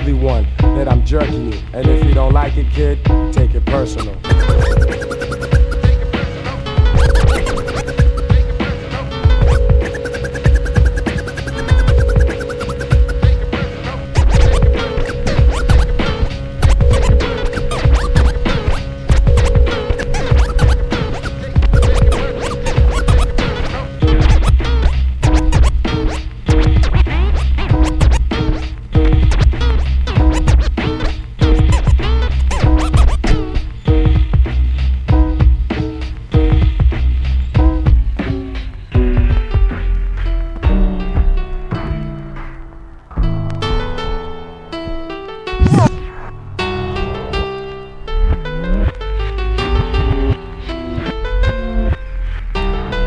everyone that I'm jerking you. And if you don't like it, kid, take it personal.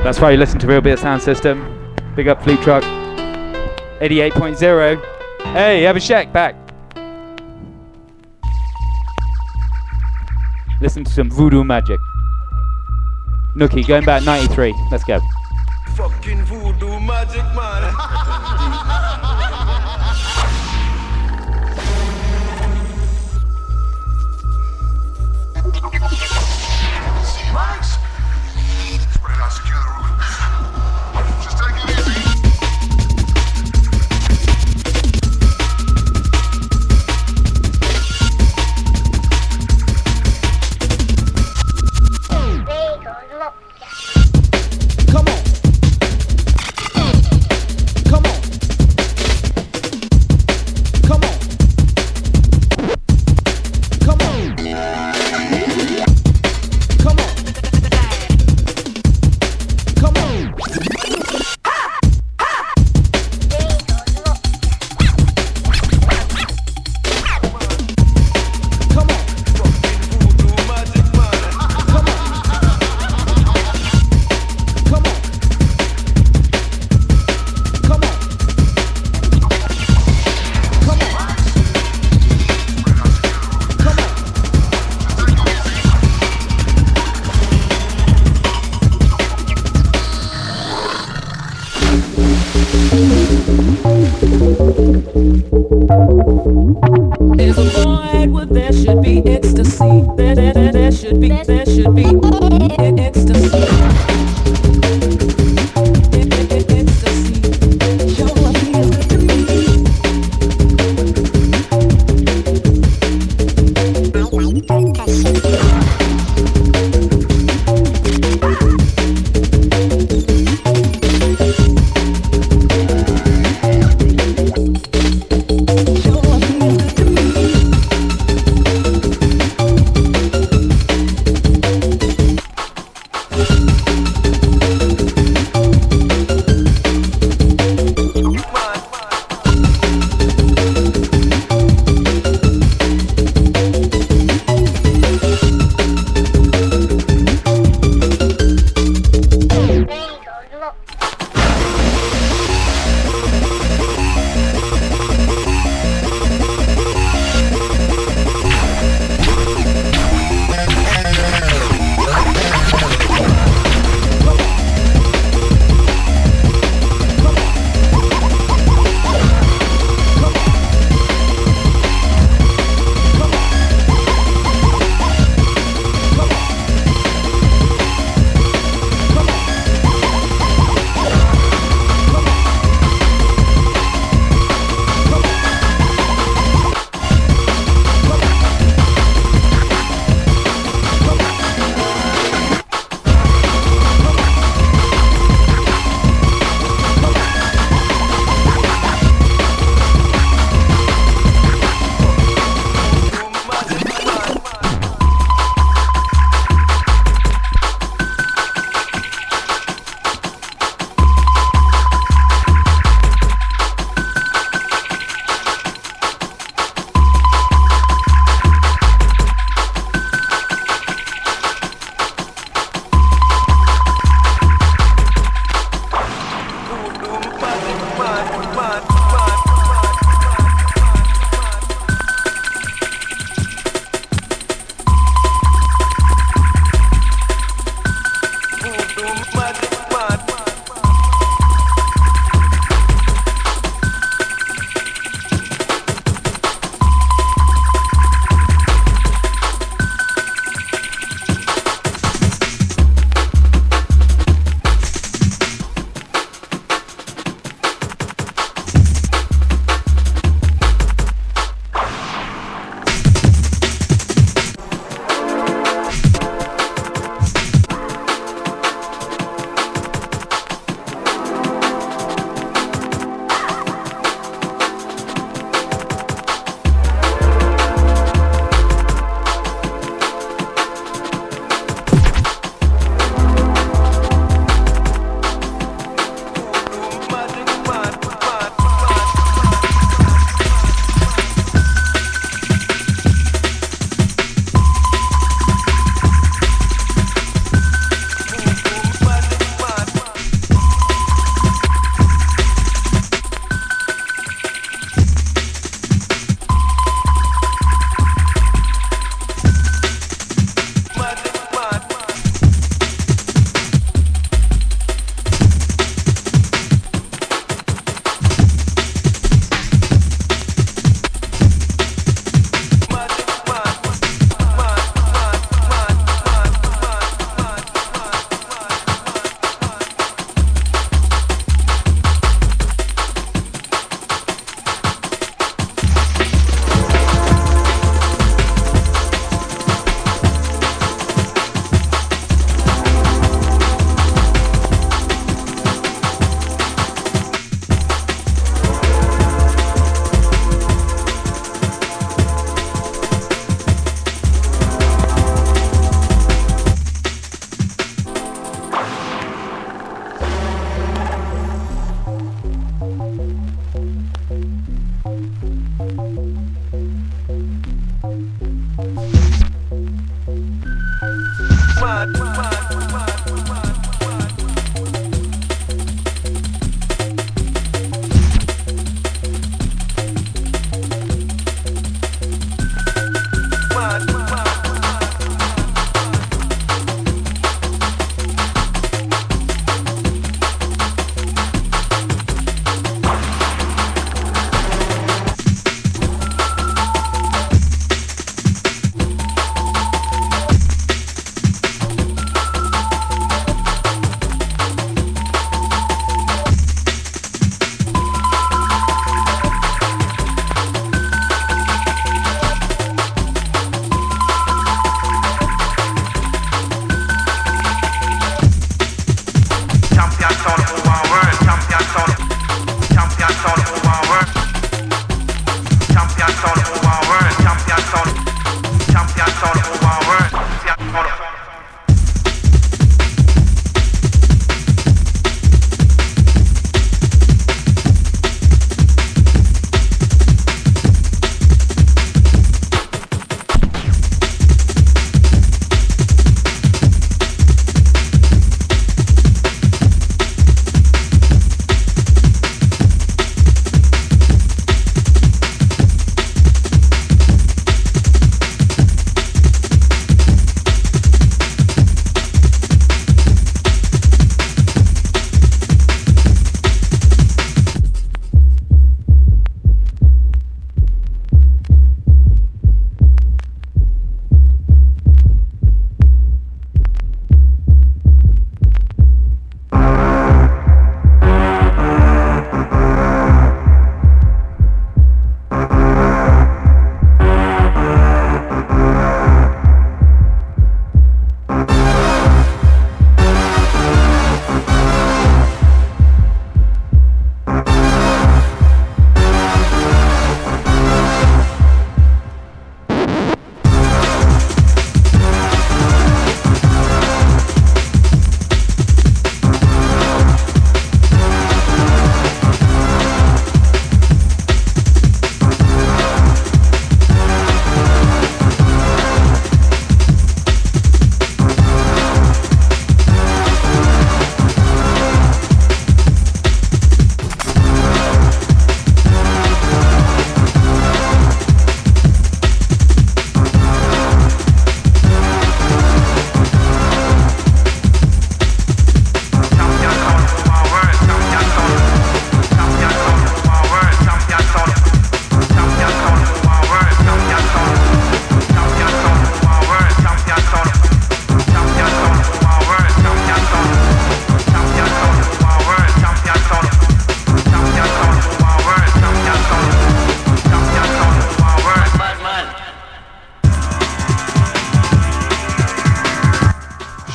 That's right, you listen to Real Beer Sound System. Big up Fleet Truck 88.0. Hey, have a check back. Listen to some voodoo magic. Nookie, going back 93. Let's go. Fucking voodoo magic, man.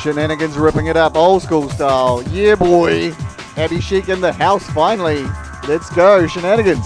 Shenanigans ripping it up, old school style. Yeah, boy. Abby Sheik in the house, finally. Let's go, Shenanigans.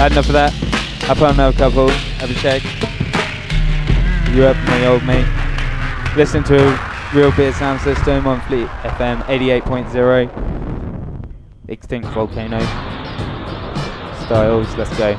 Had enough of that. Hop on another couple. Have a check. You up, my old mate. Listen to Real Beer Sound System on Fleet FM 88.0. Extinct Volcano. Styles, let's go.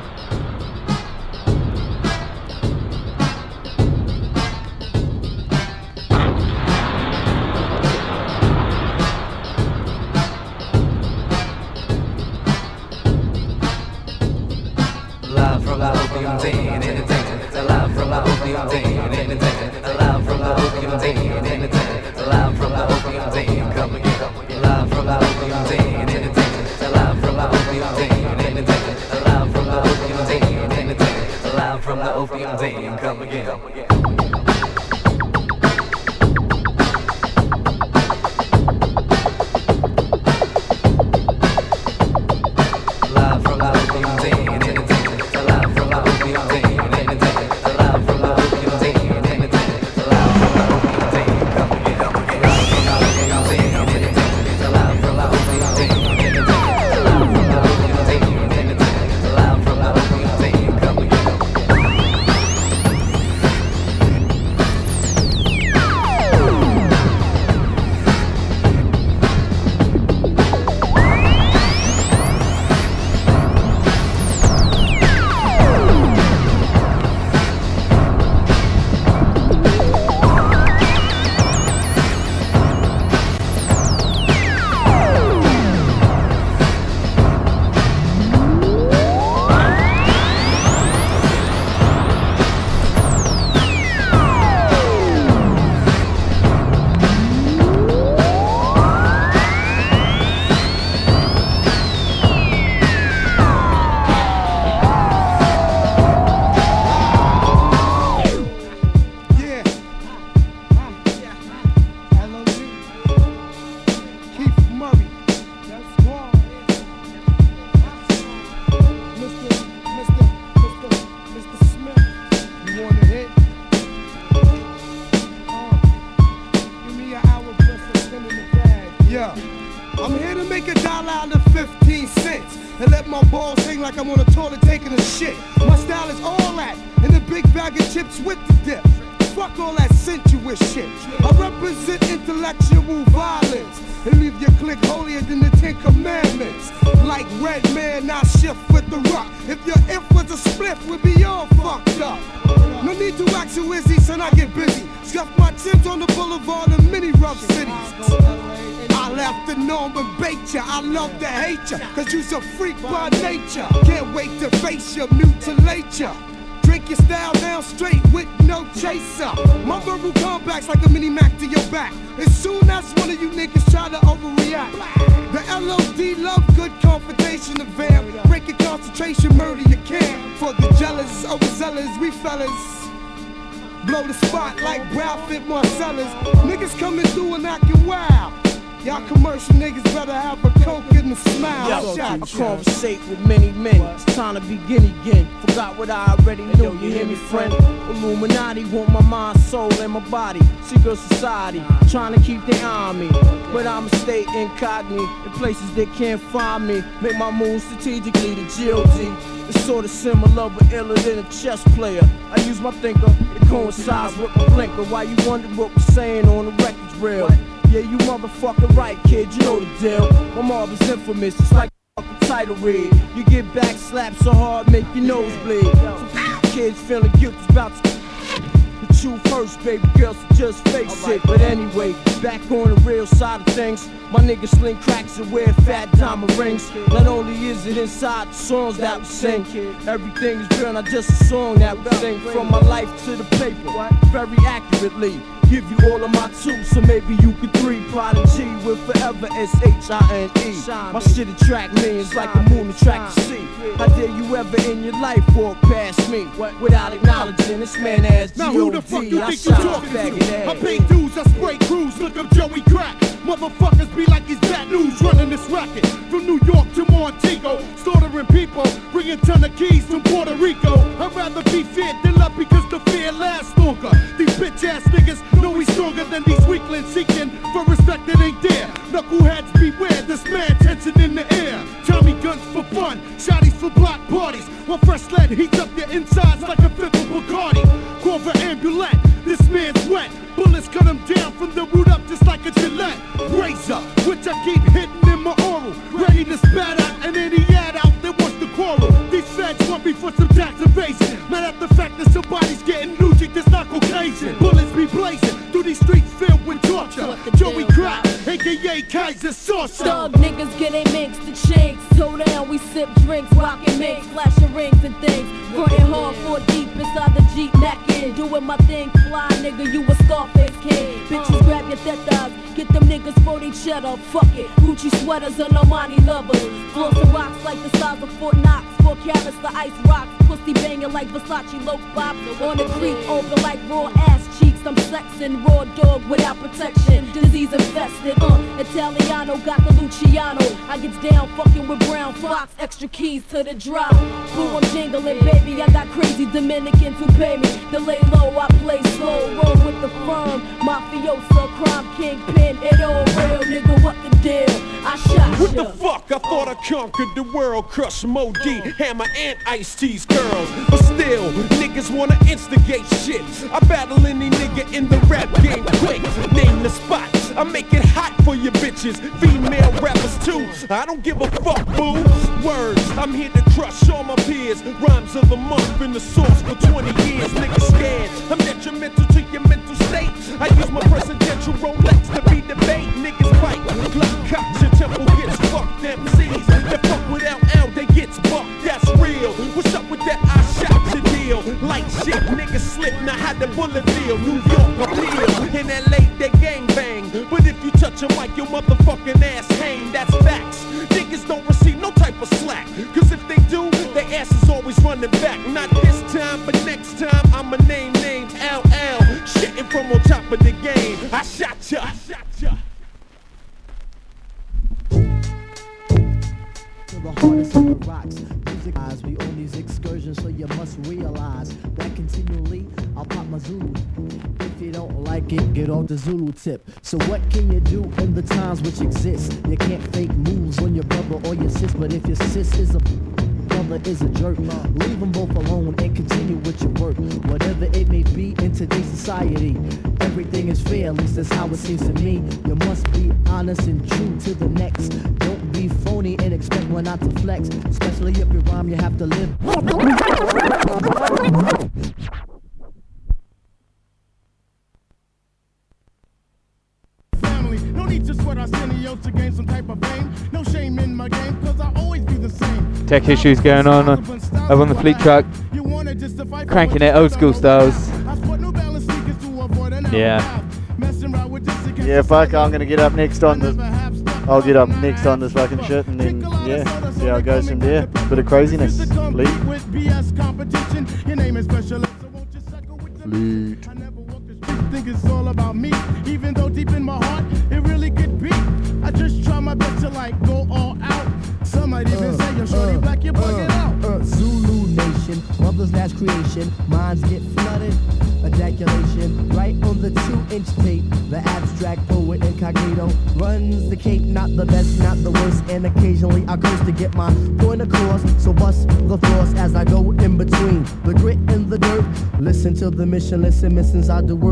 Trying to keep the army, but I'ma stay incognito in places they can't find me. Make my move strategically to GLG. It's sort of similar but iller than a chess player. I use my thinker, it coincides with my blinker. Why you wonder what we're saying on the records reel? Yeah, you motherfucking right, kid, you know the deal. My mob is infamous, it's like a fucking title read. You get back slapped so hard, make your nose bleed. Some kids feeling guilty about to you first, baby girl, so just face it. But anyway, back on the real side of things. My niggas sling cracks and wear fat diamond rings. Not only is it inside the songs that we sing, everything is real, not just a song that we sing. From my life to the paper, very accurately. Give you all of my two, so maybe you could three. Prodigy with forever S-H-I-N-E. My shit attract millions like the moon attract the sea. How dare you ever in your life walk past me without acknowledging this man as G.O.D. Now who the fuck you think you talking to? I pay dues, I spray crews, look up Joey Crack. Motherfuckers be like it's bad news running this racket. From New York to Montego, slaughtering people, bringing ton of keys from Puerto Rico. I'd rather be feared than loved because the fear lasts longer. These bitch ass niggas know we stronger than these weaklings seeking for respect that ain't there. Knuckleheads beware, this mad tension in the air. Tommy guns for fun, shotties for block parties. One fresh lead heats up your insides like a fifth of Bacardi. Corvair Ambulette, this man's wet. Bullets cut him down from the root up just like a Gillette razor, which I keep hitting in my oral, ready to spat out and any ad out that wants to quarrel. These feds want me for some tax evasion, not at the fact that somebody's getting Nugent that's not Caucasian. Bullets be blazing through these streets filled with torture. Joey Crack, a.k.a. Kaiser saucer. Thug niggas get it mixed to shakes. So down, we sip drinks, rockin' mix, flashing rings and things. Frontin' hard, 4 deep inside the Jeep, knackin'. Doing my thing, fly nigga, you a Scarface kid. Bitches grab your tetas, get them niggas 40 cheddar, fuck it. Gucci sweaters and Armani lovers. Flossin' rocks like the size of Fort Knox. 4 carats, the ice rocks. Pussy bangin' like Versace, low pop. On the creek, open like raw ass cheeks. I'm flexin' raw dog without protection. Disease infested. Italiano got the Luciano. I gets down fucking with brown fox, extra keys to the drop. Blue, I'm jingling, baby. I got crazy Dominicans who pay me to lay low. I play slow, roll with the firm. Mafiosa, crime kingpin, it all real, nigga. What the deal? I shot you. What the fuck? I thought I conquered the world, crush Moe D, Hammer and Ice T's girls, but still niggas wanna instigate shit. I battle any nigga in the rap game quick. Name the spot. I make it hot for you bitches, female rappers too. I don't give a fuck, boo. Words, I'm here to crush all my peers. Rhymes of the month, been the source for 20 years. Niggas scared, I'm detrimental to your mental state. I use my presidential Rolex to be debate. Niggas fight, Glock cocks, your temple gets fucked. MCs, that fuck without L, they gets bucked. That's real, what's up with that? I shot your deal. Light shit, niggas slip, now how the bullet feel? New York appeal, in LA they gang bang. But if you touch them like your motherfucking ass hang, that's facts. Niggas don't receive no type of slack, cause if they do, their ass is always running back. Not this time, but next time, I'ma name names, LL. Shitting from on top of the game. I shot ya, I shot ya. The hardest on the rocks, music eyes, we own these excursions, so you must realize that continually I'll pop my Zulu. If you don't like it, get off the Zulu tip. So what can you do in the times which exist? You can't fake moves on your brother or your sis, but if your sis is a brother is a jerk, leave them both alone and continue with your work. Whatever it may be in today's society, everything is fair, at least that's how it seems to me. You must be honest and true to the next. Don't be phony and expect one not to flex, especially if you rhyme, you have to live. Family, no need to sweat our seniors to gain some type of fame. No shame in my game, cause I always be the same. Tech issues going on over on the Fleet truck. Cranking it old school styles. Yeah. Yeah, fuck, I'm gonna get up next on the... I'll get up next on this fucking shit and then, yeah, see how it goes from there. Bit of craziness. Fleet. Fleet. Think it's all about me, even though deep in my heart, it really could be. I just try my best to like go all out. Some might even say you're shorty black, you bug it out. Zulu Nation, mother's last creation, minds get flooded. Ejaculation, right on the 2-inch tape. The abstract poet incognito runs the cape, not the best, not the worst. And occasionally I curse to get my point across. So bust the force as I go in between the grit and the dirt. Listen to the mission, listen, missions I do work.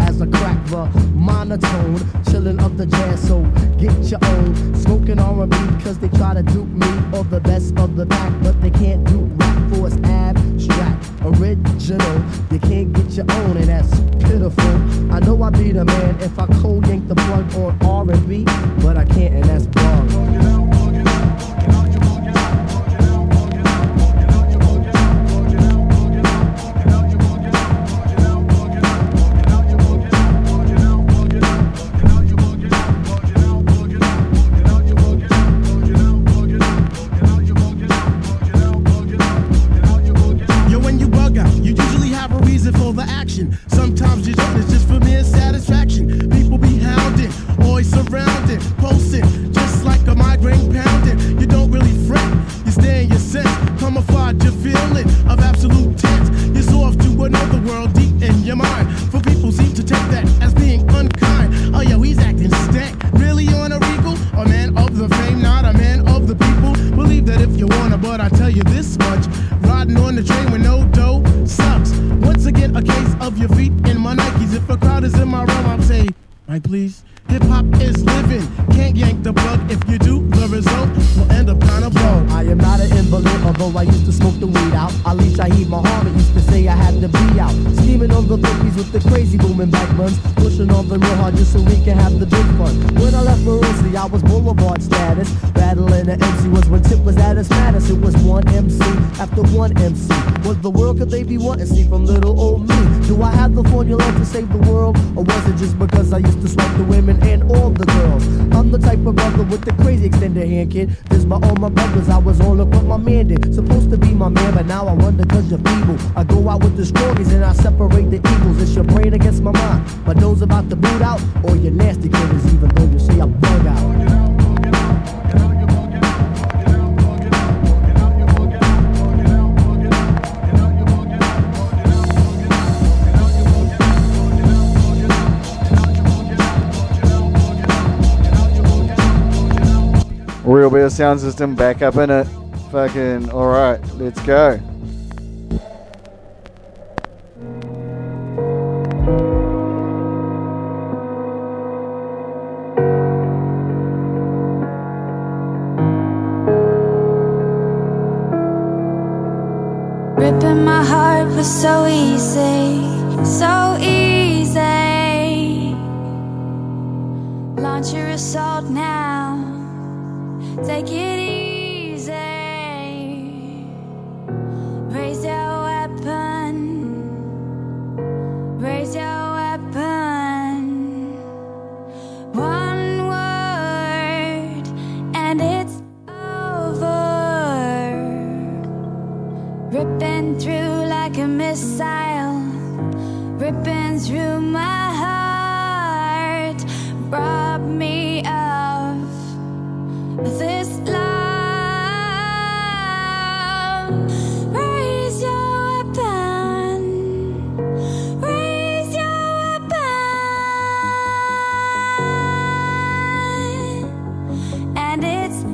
As a crack the monotone, chillin' up the jazz, so get your own. Smoking R&B, cause they try to dupe me or the best of the pack, but they can't do rap for it's abstract, original. You can't get your own, and that's pitiful. I know I be the man if I cold yank the plug on R&B, but I can't, and that's wrong. Sometimes your joint is just for mere satisfaction. People be hounding, always surrounded, pulsing, just like a migraine pounding. You don't really fret, you stay in your sense, camouflage your feeling of absolute tense. You're soft to another world deep in your mind, for people seem to take that as being unkind. Oh yo, he's acting stank, really on a regal, a man of the fame, not a man of the people. believe that if you wanna, but I tell you this much, riding on the train with no dough sucks. Once again, a case of your feet in my Nikes. If a crowd is in my room, I'll say, Mike, please. Hip-hop is living, can't yank the plug. If you do, the result will end up kind of blown. I am not an invalid, although I used to smoke the weed out. At least I heed my heart, it used to say I had to be out. Scheming on the bookies with the crazy booming back runs, pushing on the real hard just so we can have the big fun. When I left Marisi, I was boulevard status. Battling the MC was when Tip was at his maddest. It was one MC after one MC. What the world could they be wanting, see from little old me? Do I have the formula to save the world? Or was it just because I used to smoke the women and all the girls? I'm the type of brother with the crazy extended hand, kid. This by all my brothers, I was all up what my man did. Supposed to be my man, but now I wonder cause you're feeble. I go out with the stories and I separate the evils. It's your brain against my mind, my nose about to boot out. Or your nasty killers, even though you say I'm bug out. Real Beer Sound System back up in it. Fucking alright, let's go. Ripping my heart was so easy, so easy. Launch your assault now. Take it easy. Raise your weapon. Raise your weapon. One word and it's over. Ripping through like a missile. Ripping through my heart. Rob me up. This love. Raise your weapon. Raise your weapon. And it's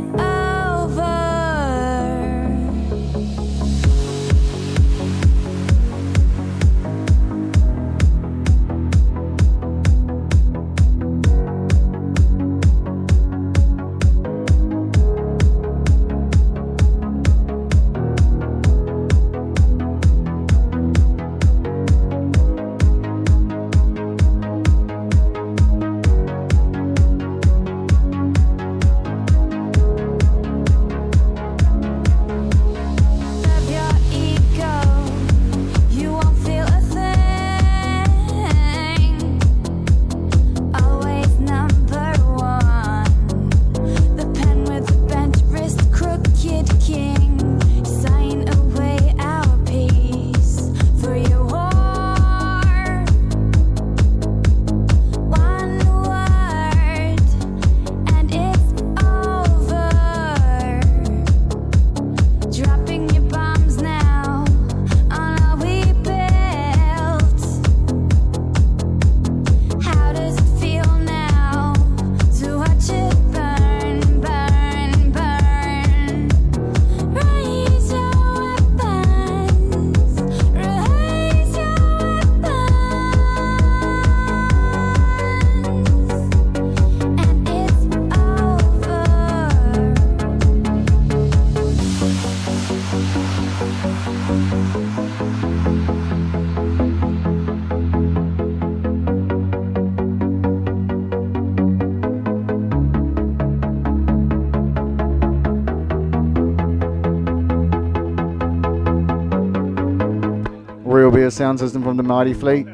Sound System from the Mighty Fleet.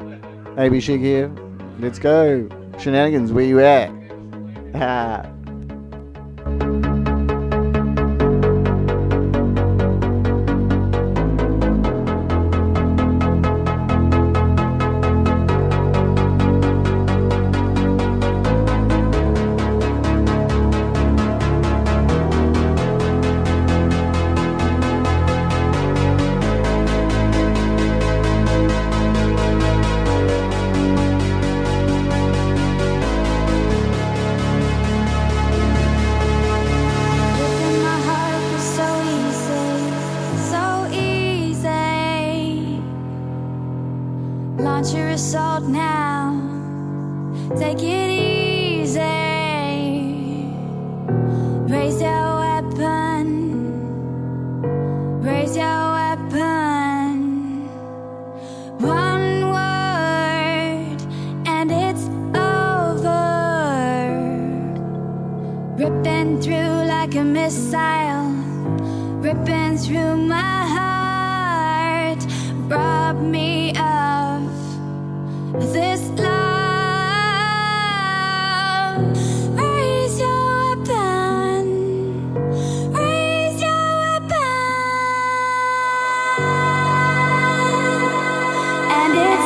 AB Shig here. Let's go. Shenanigans, where you at? Ha. ripping through like a missile, ripping through my heart, robbed me of this love. Raise your weapon, raise your weapon. And it's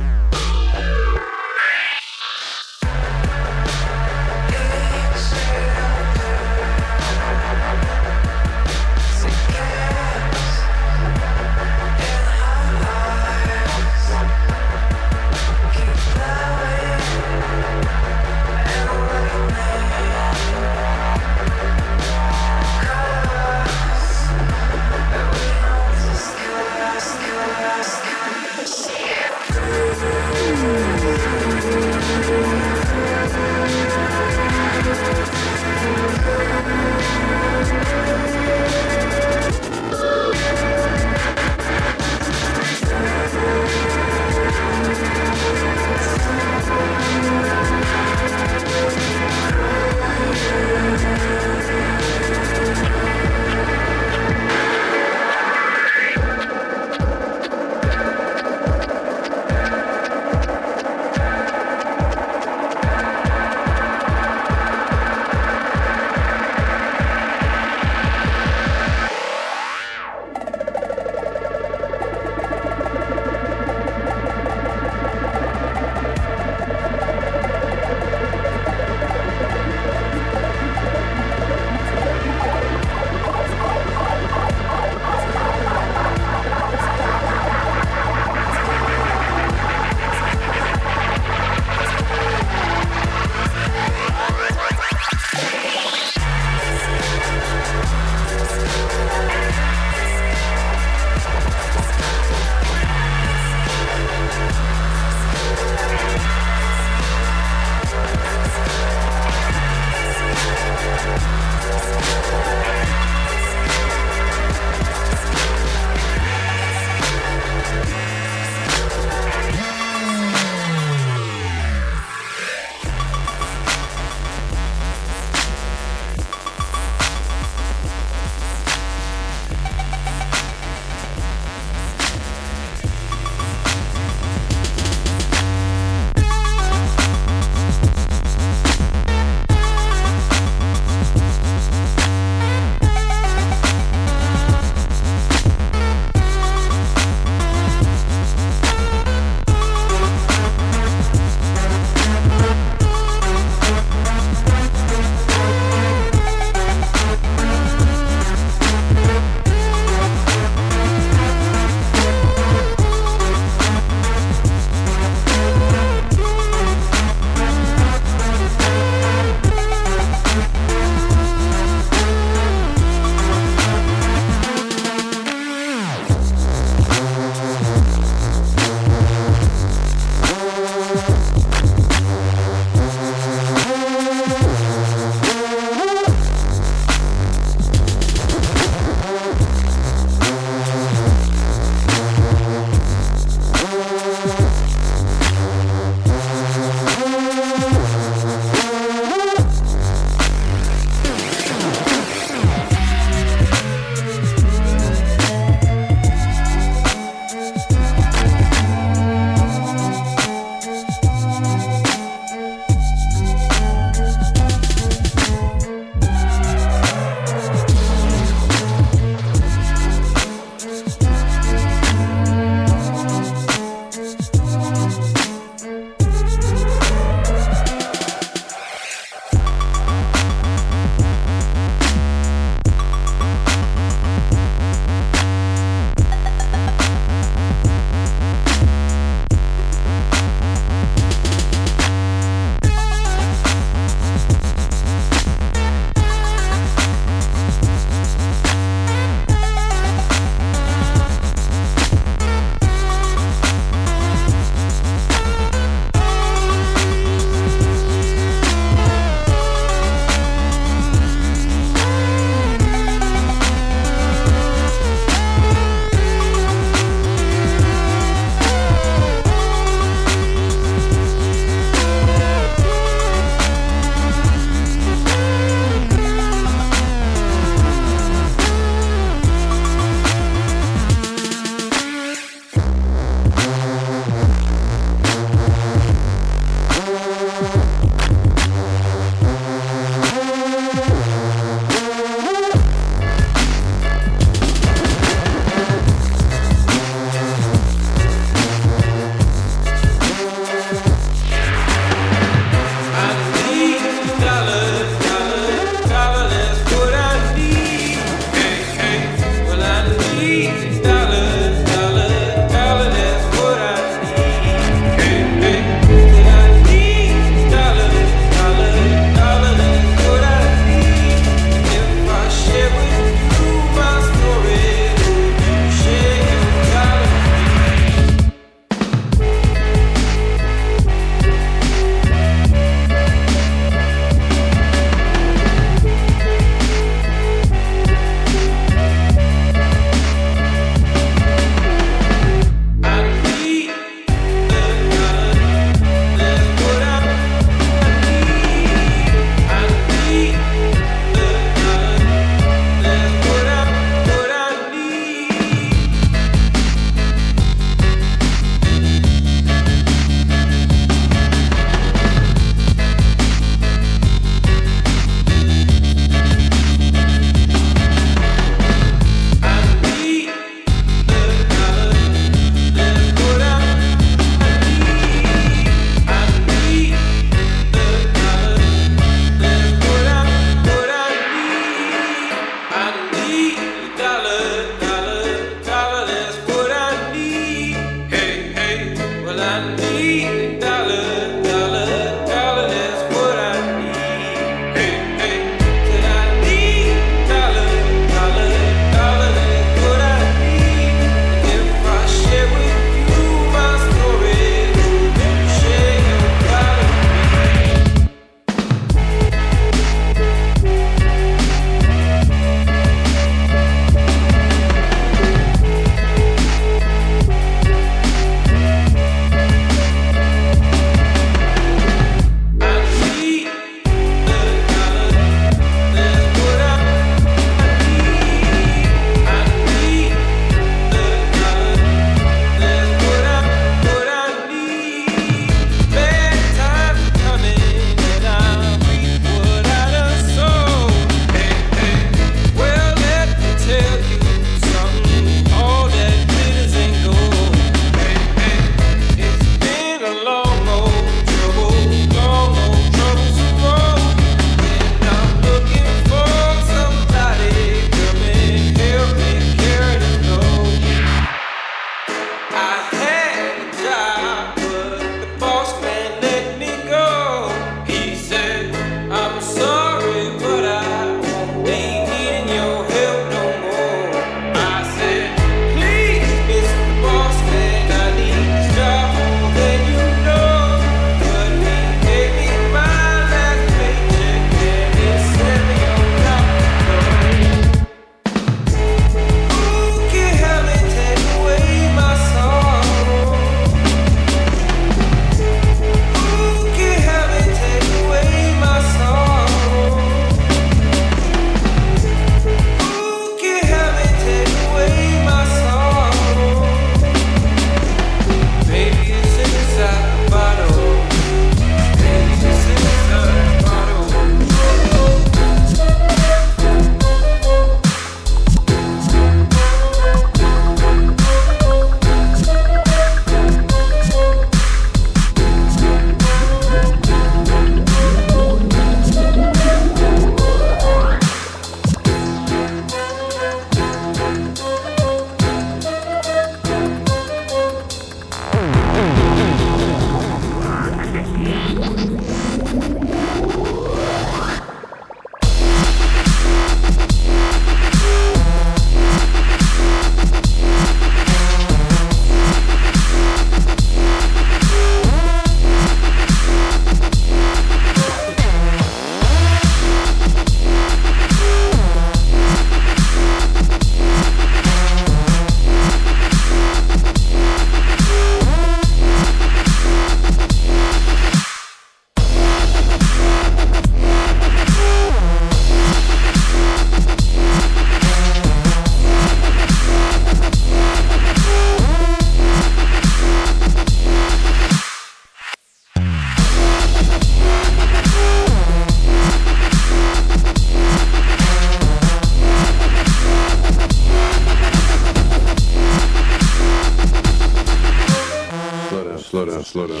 slow down.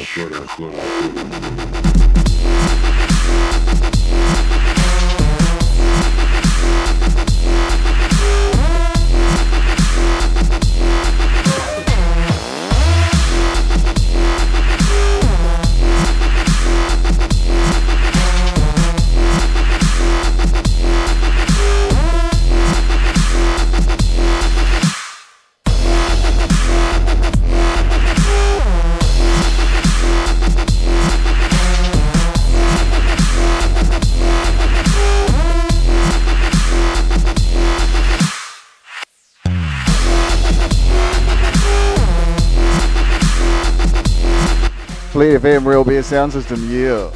Fleet FM, Real Beer Sound System, yeah.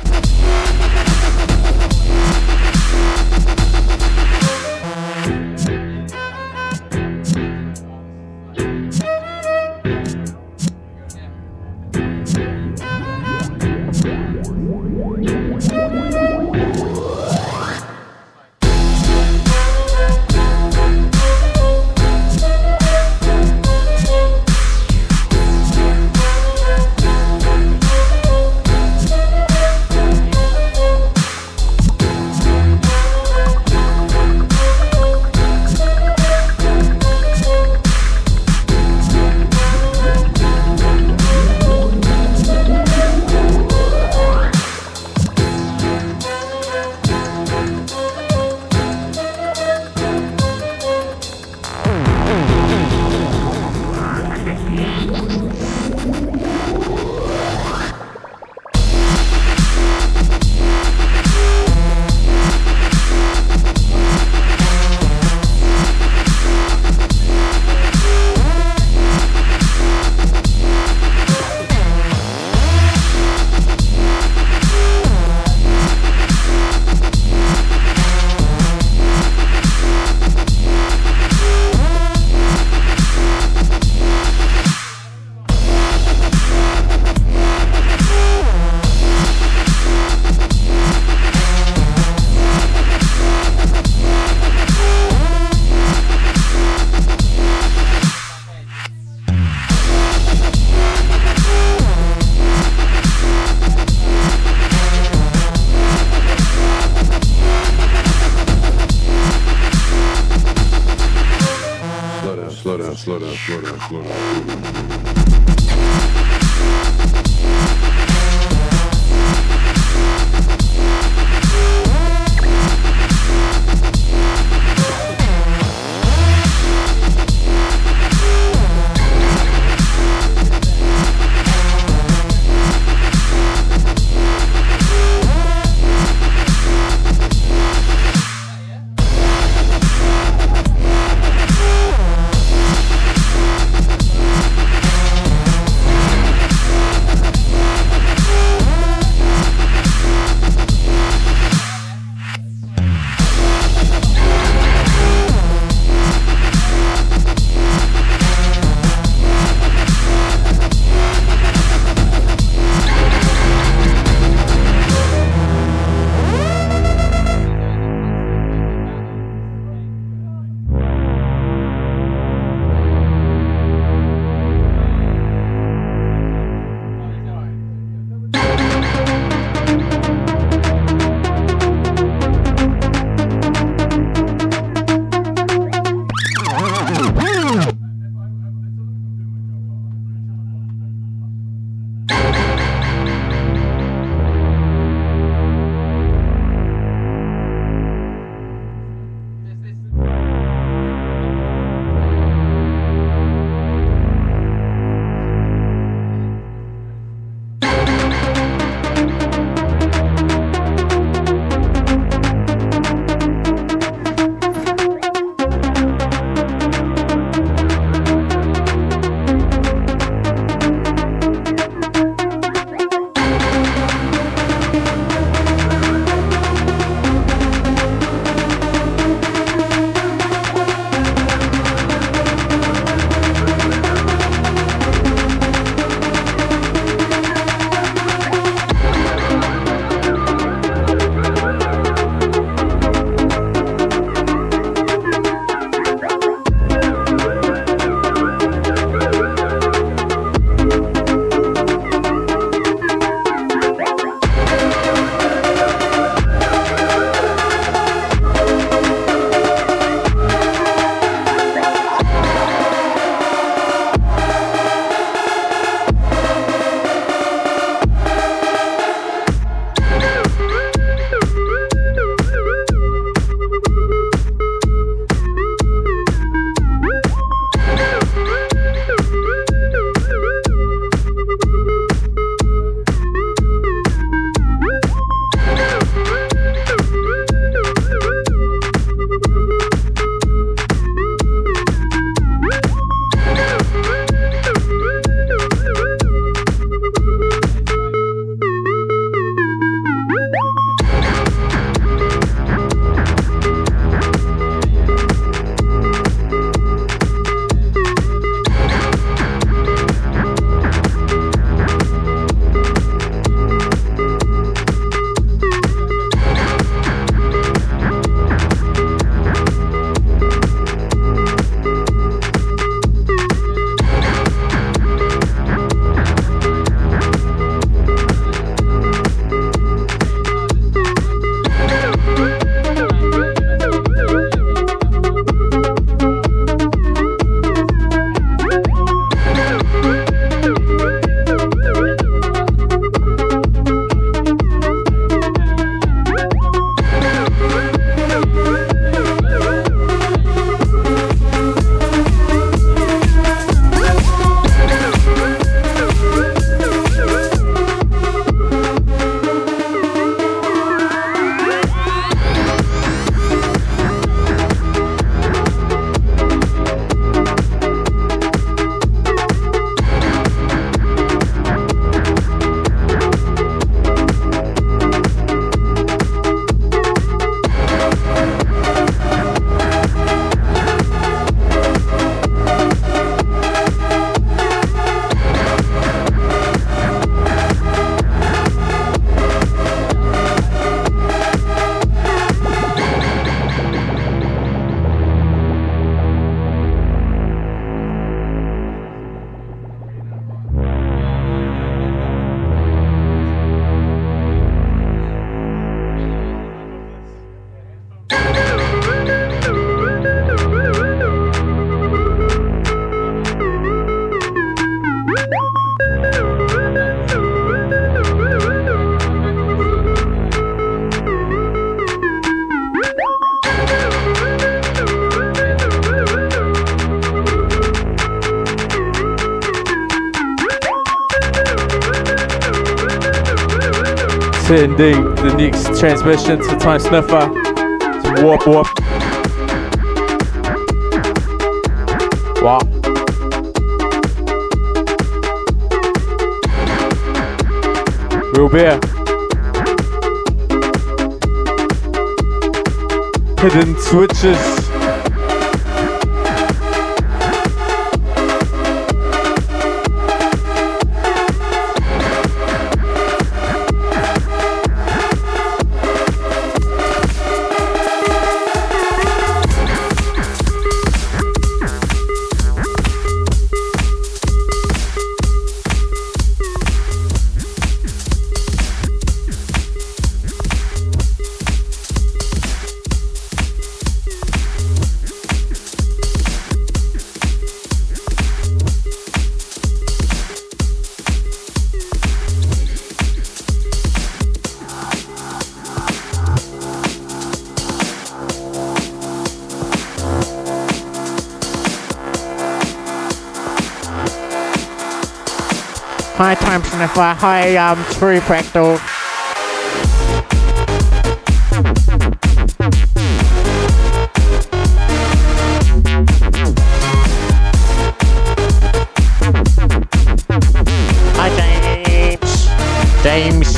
sending the next transmission to Time Sniffer. It's Warp Warp. Wow. Real beer. Hidden switches. Hi, Time Sniffer. Hi, True Fractal. Hi, James.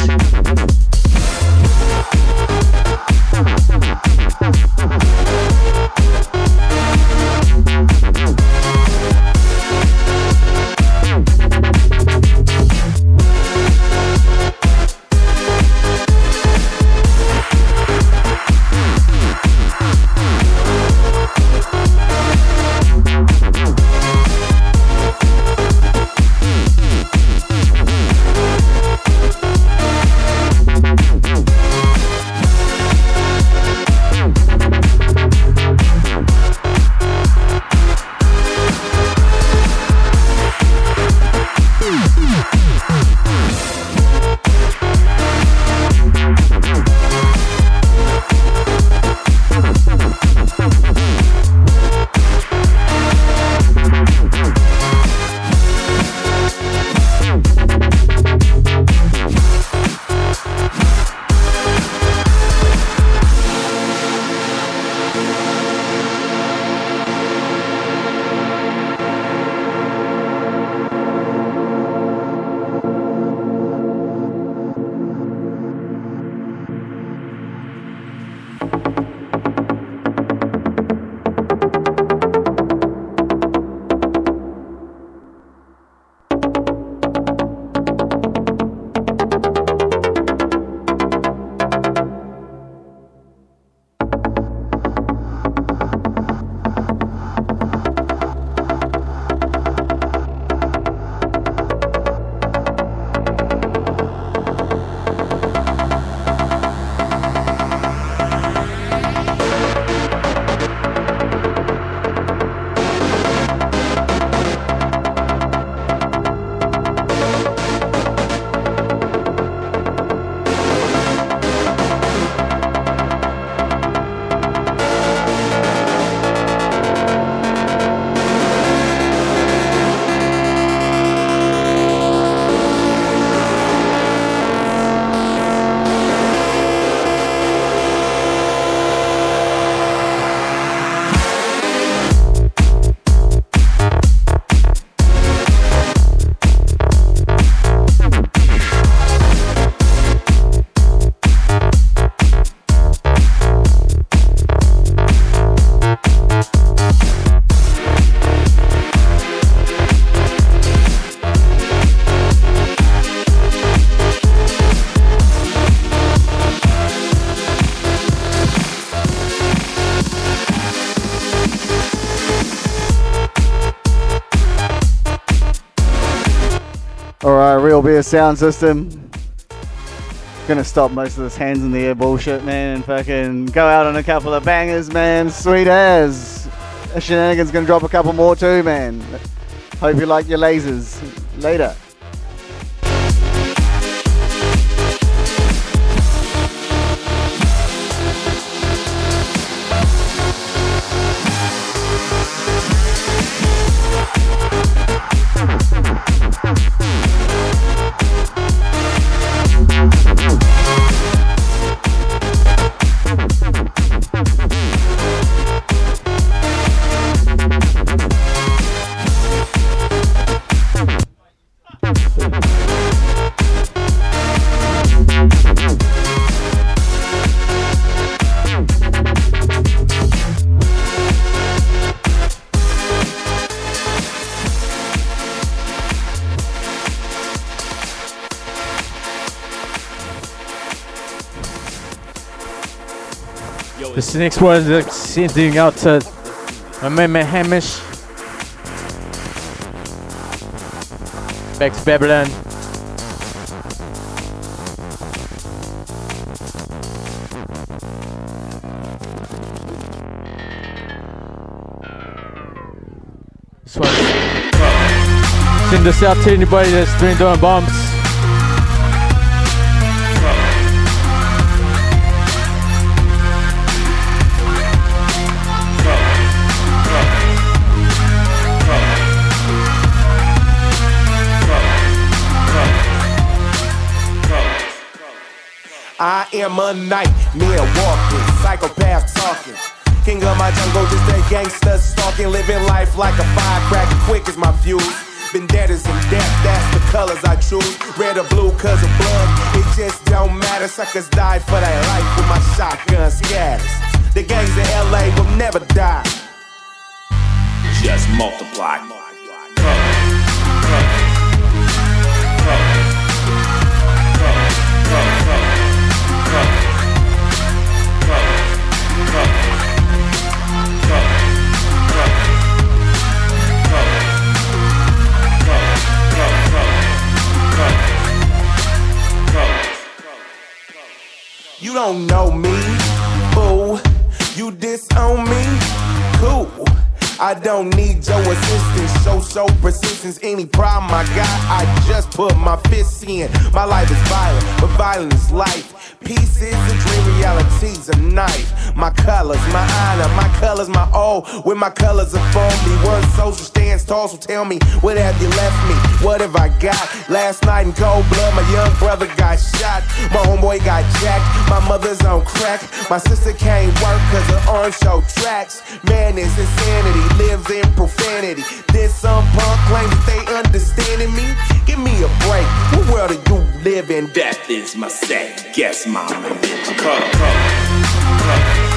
Real Beer Sound System. Gonna stop most of this hands in the air bullshit, man, and fucking go out on a couple of bangers, man. Sweet as. Shenanigans gonna drop a couple more too, man. Hope you like your lasers. Later. This next one is sending out to my man Hamish. Back to Babylon. This one. Send this out to anybody that's been doing bombs. I am a nightmare walking, psychopath talking, king of my jungle, just that gangster stalking, living life like a firecracker, quick as my fuse, been dead as in death, that's the colors I choose, red or blue cause of blood, it just don't matter, suckers die for their life with my shotgun scatters, the gangs in LA will never die, just multiply. You don't know me, boo, you disown me, cool, I don't need your assistance, so persistence, any problem I got, I just put my fists in, my life is violent, but violent is life, peace is a dream, reality's a knife, my colors, my honor, my colors, my all, with my colors inform me, word social stands tall, so tell me, what have you left me, what have I got, last night in cold blood, my young brother got shot, my homeboy got jacked, my mother's on crack, my sister can't work cause her arm show tracks, man it's insanity, lives in profanity, this some punk claims that they understanding me, give me a break, what world do you live in, that is my second guess mama, bitch, come.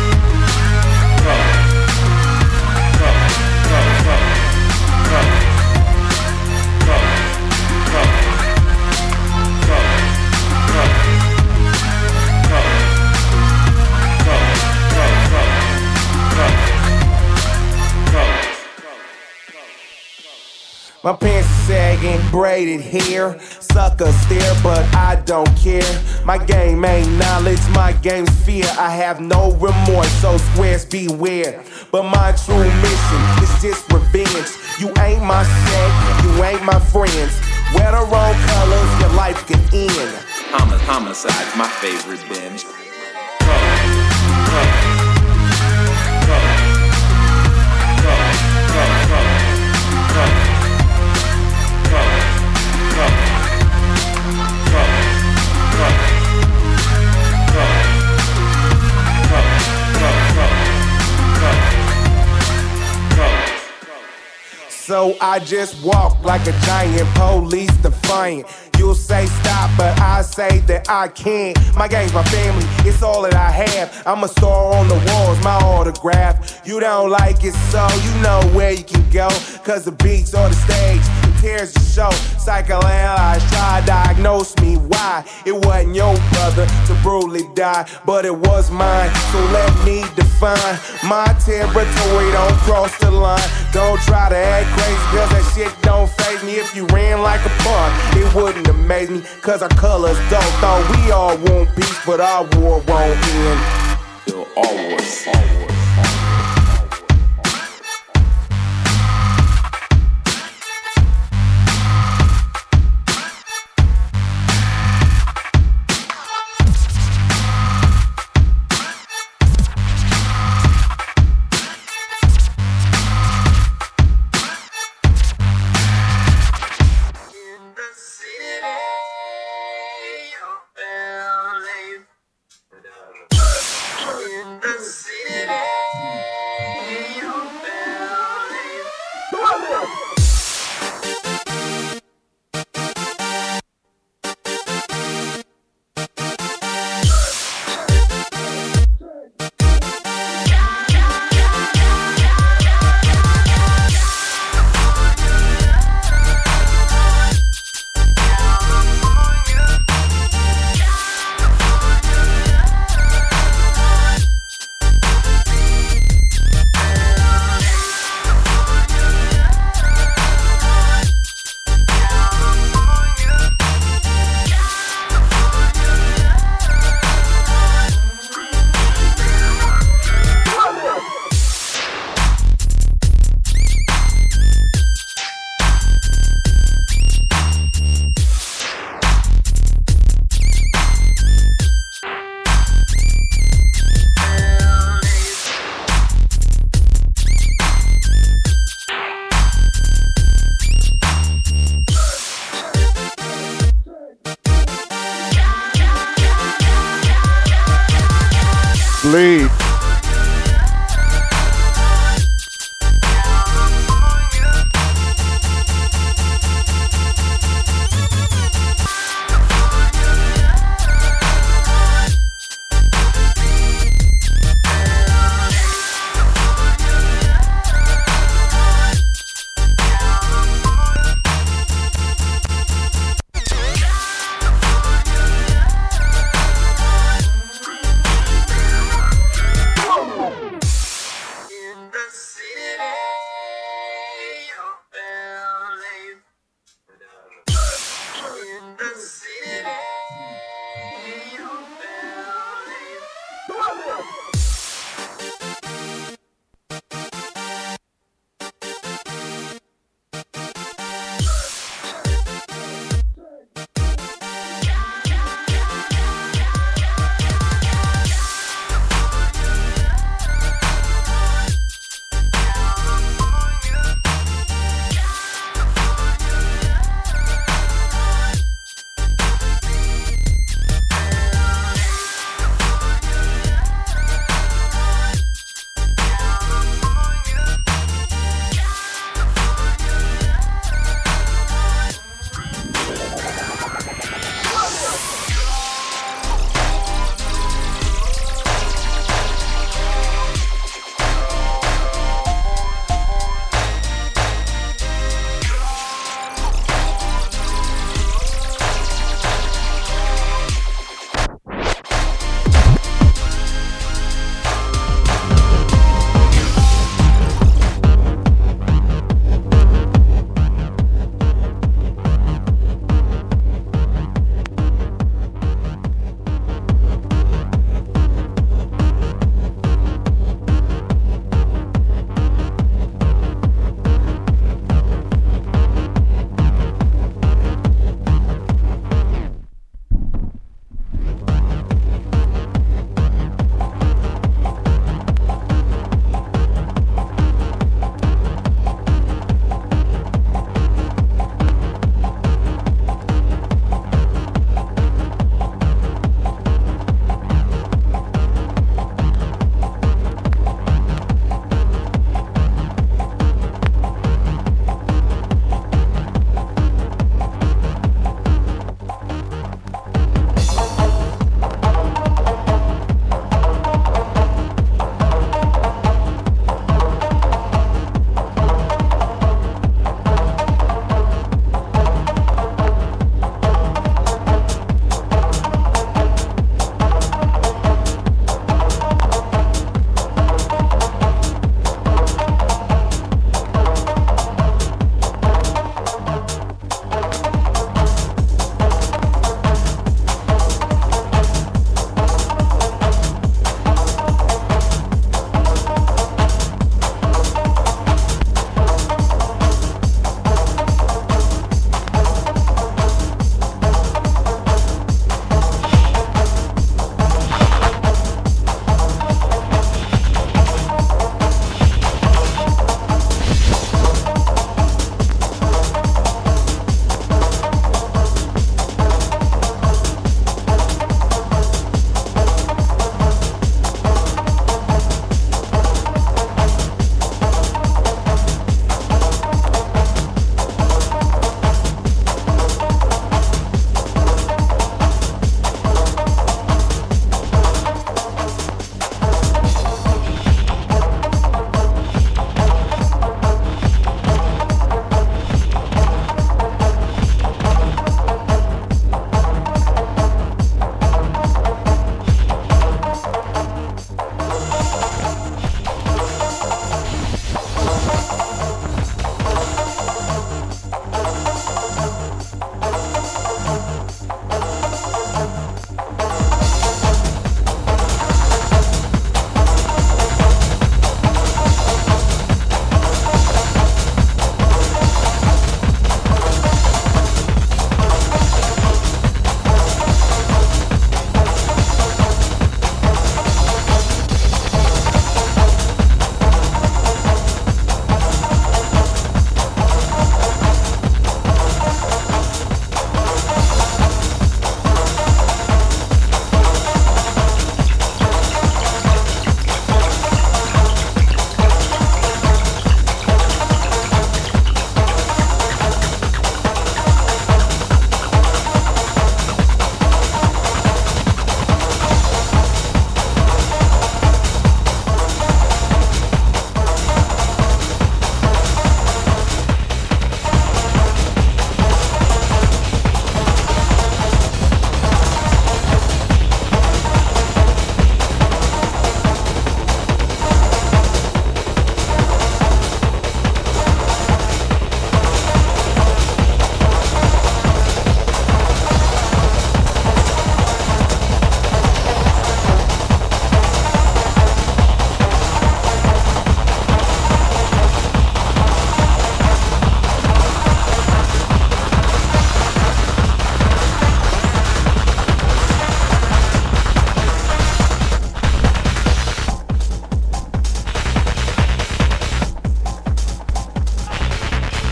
My pants are sagging, braided hair, suckers stare, but I don't care. My game ain't knowledge, my game's fear. I have no remorse, so squares beware. But my true mission is just revenge. You ain't my set, you ain't my friends. Wear the wrong colors, your life can end. Homicide's my favorite binge. So I just walk like a giant, police defiant. You'll say stop, but I say that I can't. My gang's my family, it's all that I have. I'm a star on the walls, my autograph. You don't like it, so you know where you can go. Cause the beats or the stage, it tears the show. Psychoanalyze, try to diagnose me why. It wasn't your brother to brutally die, but it was mine. So let me define my territory, don't cross the line. Don't try to act crazy, cause that shit don't faze me. If you ran like a punk, it wouldn't amaze me, cause our colors don't throw. We all want peace, but our war won't end. Till all wars. lead.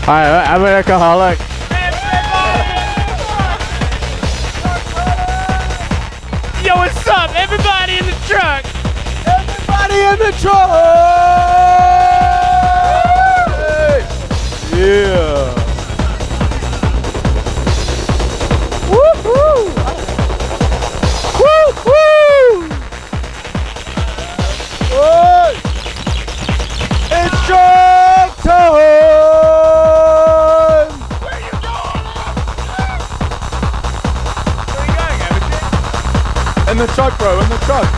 I'm an alcoholic. Everybody! Yo, what's up? Everybody in the truck! Everybody in the truck! Hey. Yeah! Woo-hoo! Woo-hoo! Hey. It's truck time! In the truck, bro, in the truck.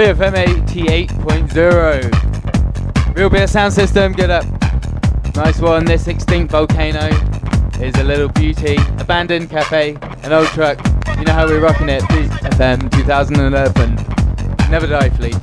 Fleet FM 88.0. Real Beer Sound System, get up. Nice one. This Extinct Volcano is a little beauty. Abandoned cafe, an old truck. You know how we're rocking it. Fleet FM 2011. Never die, Fleet.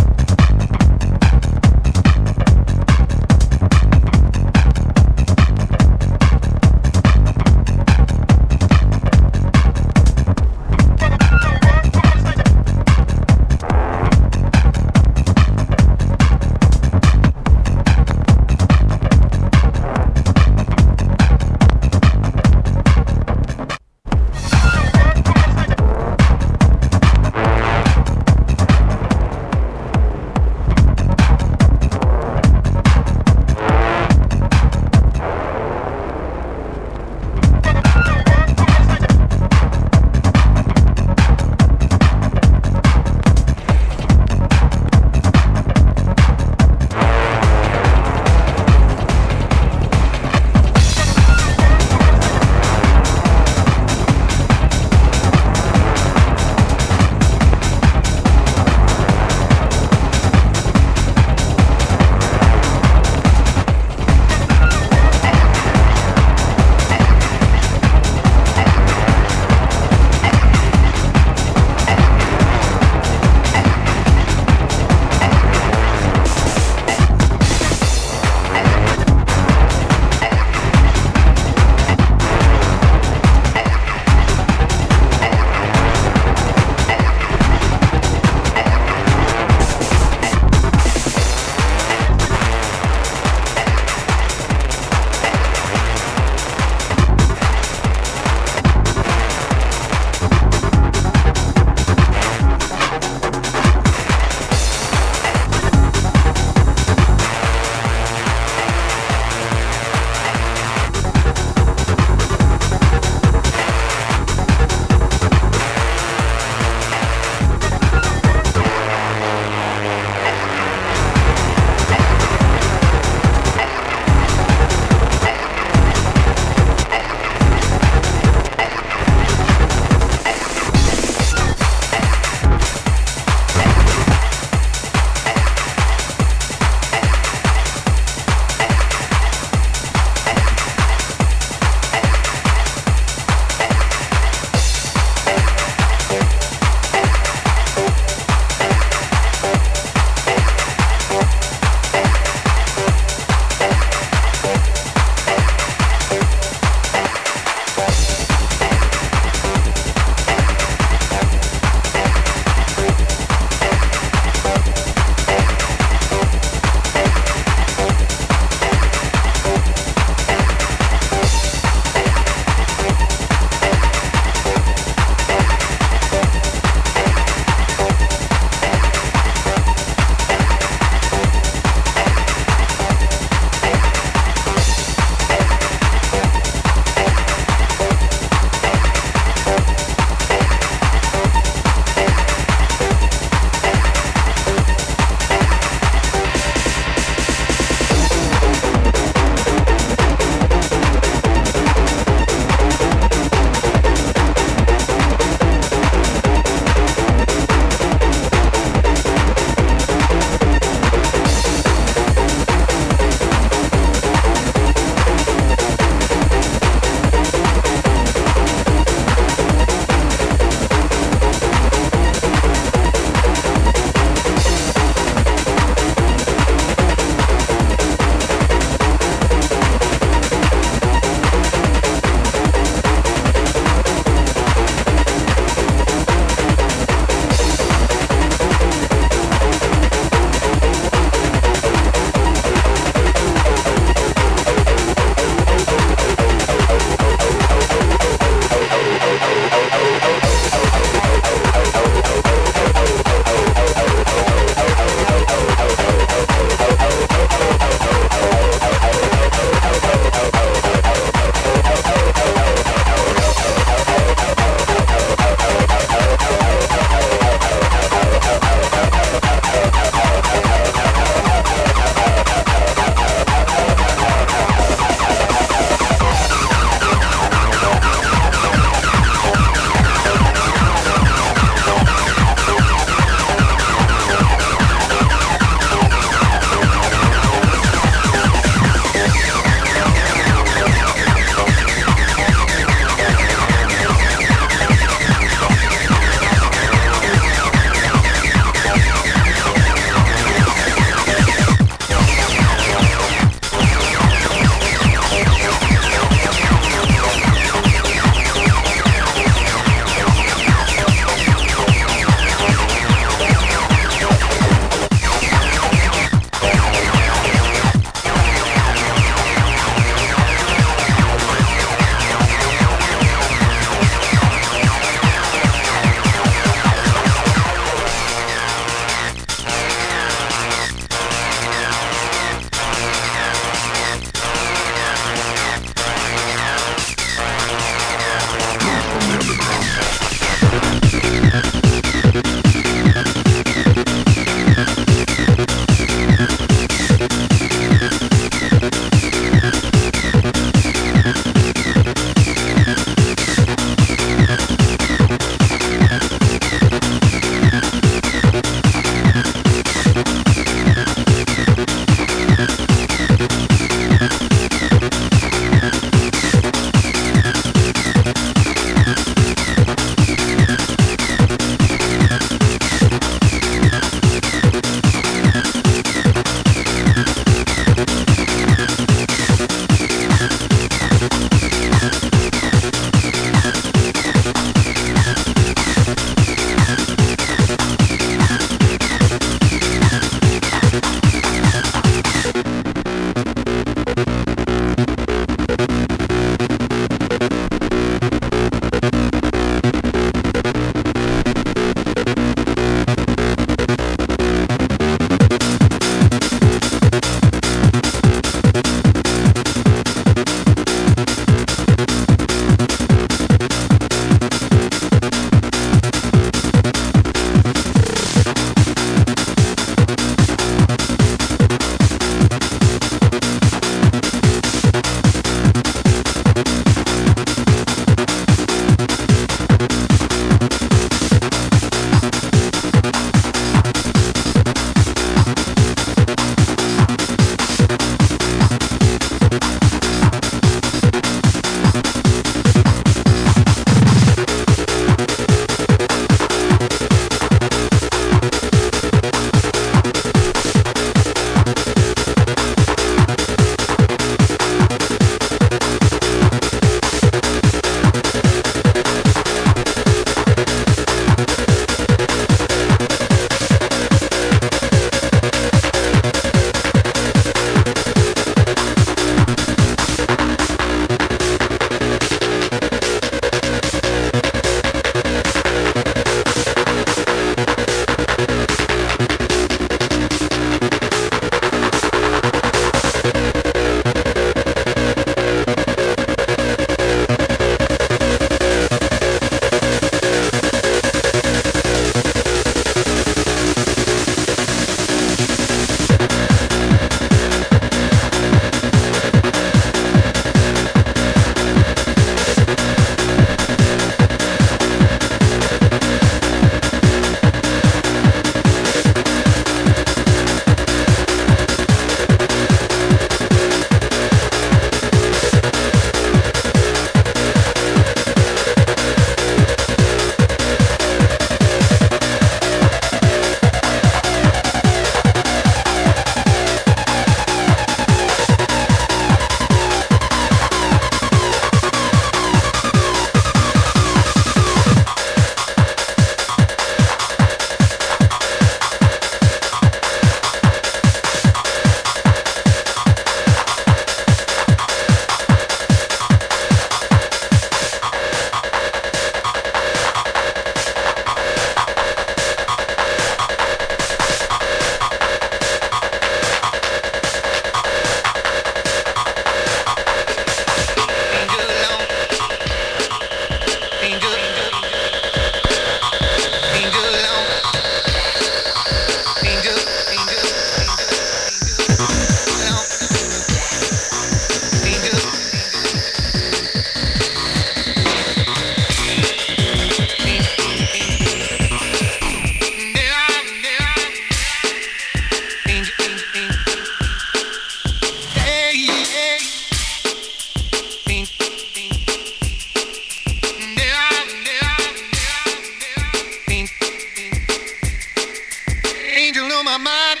on my mind.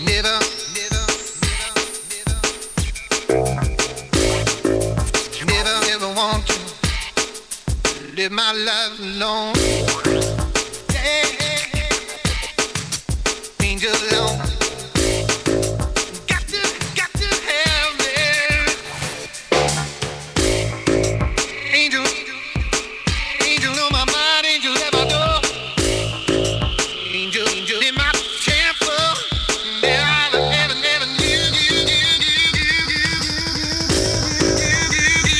Never want to live my life alone. Angel alone. Got to have it. Angel on my mind, angel at my door. Angel in my temple. Never Angel on my mind. Never knew. Got to have.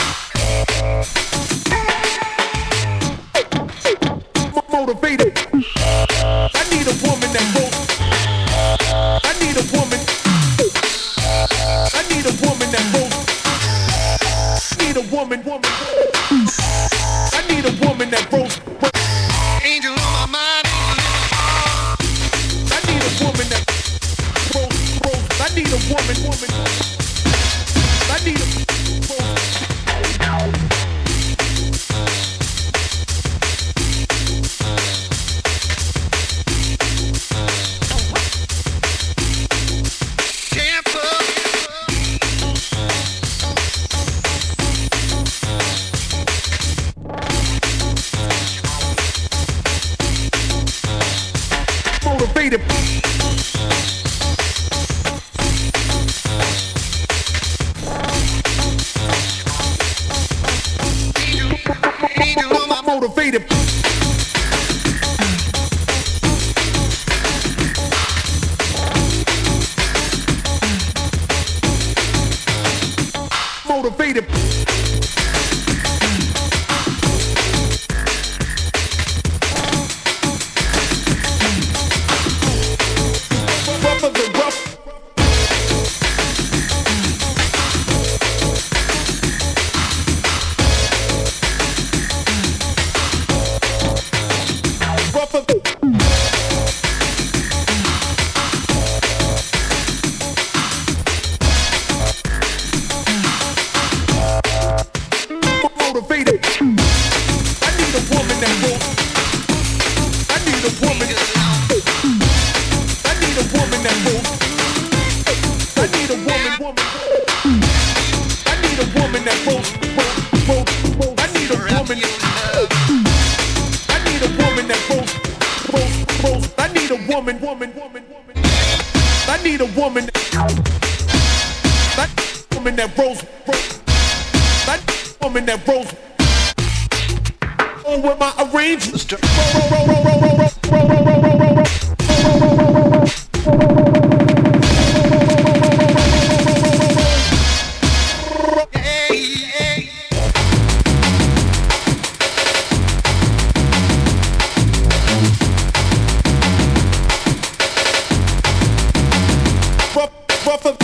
Temple. Motivated. I need a woman that votes. I need a woman. I need a woman that votes. Need a woman. I need a woman that votes. Angel on my mind. I need a woman that votes. I need a woman. I need a woman. Temple. Motivated. Angel on my mind. Motivated. Motivated. Rougher than rough. Rougher than motivated. I need a woman that votes. I need a woman. I need a woman that votes. I need a woman. I need a woman that votes. I need a woman. I need a woman that votes. I need a woman. I need a woman. I need a woman that votes. Woman that rolls. Oh, with my arrangements. Hey. Rougher.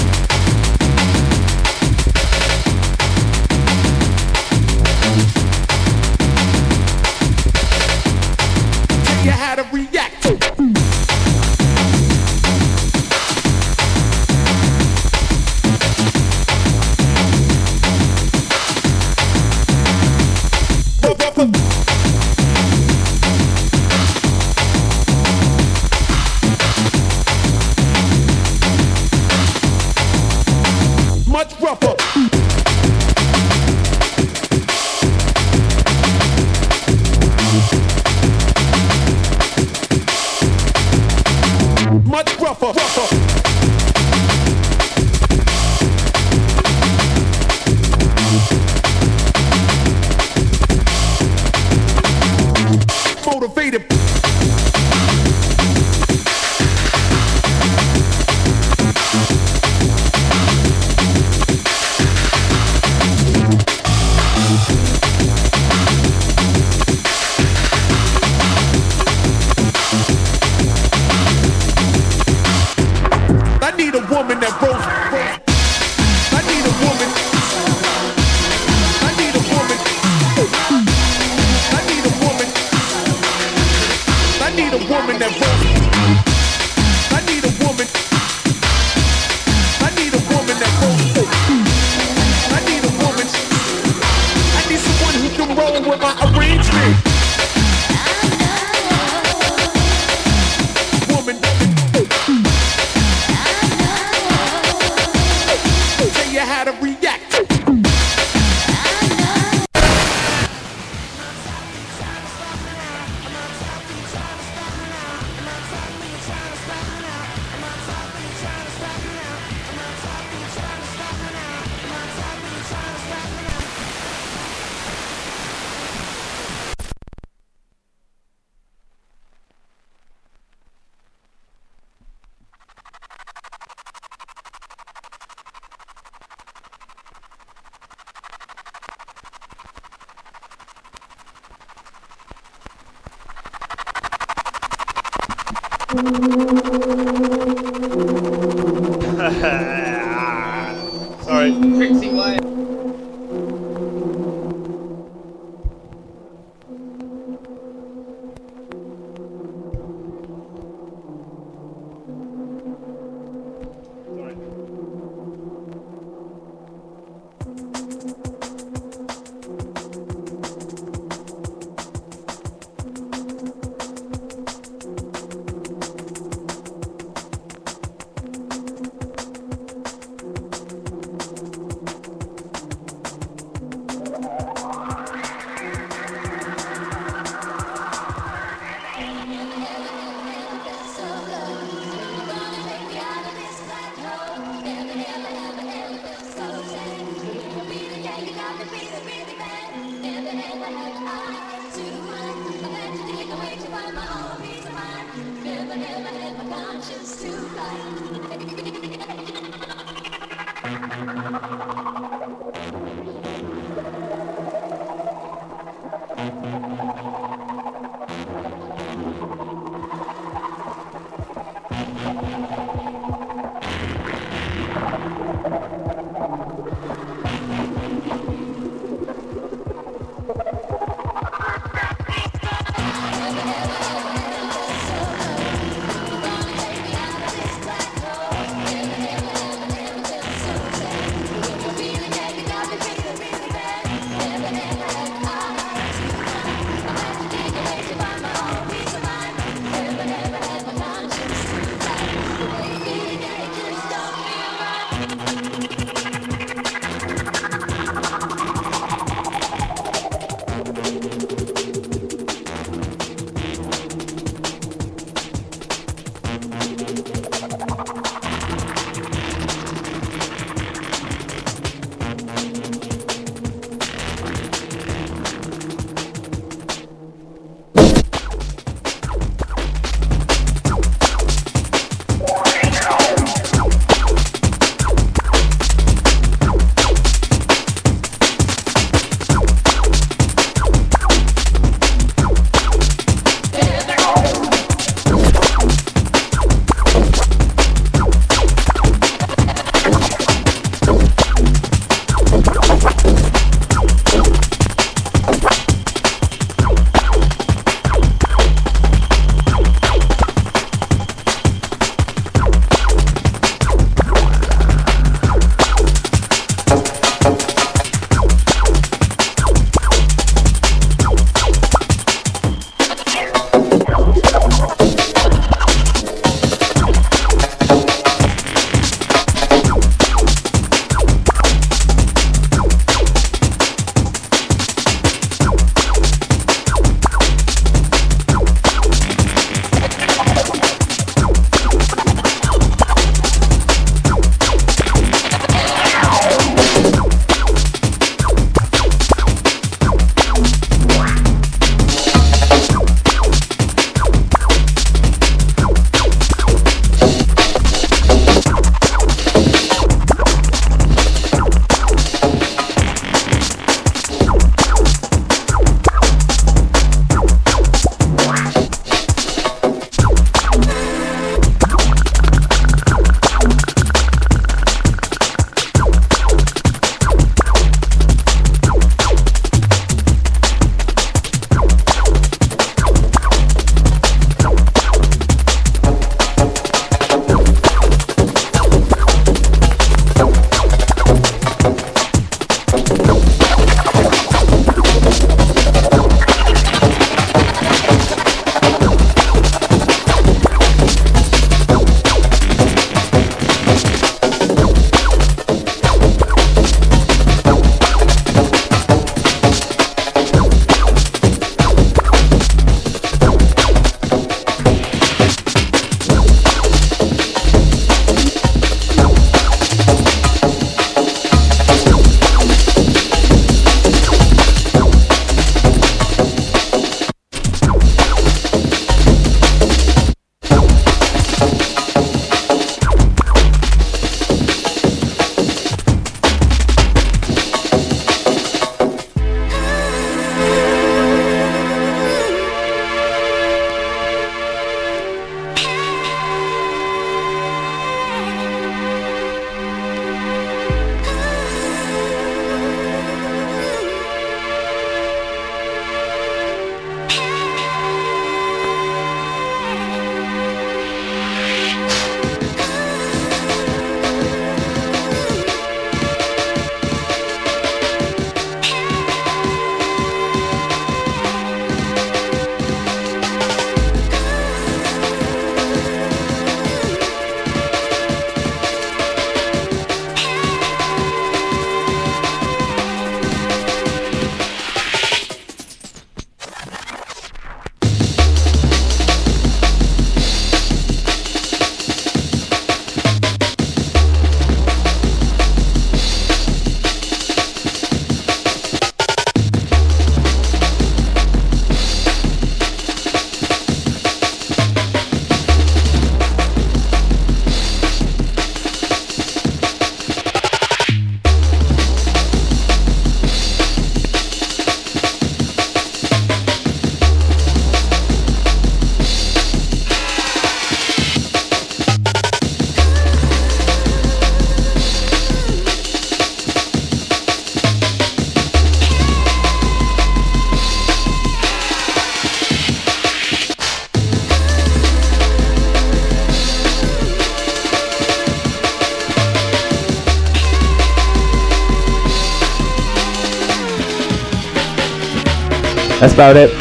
That's about it.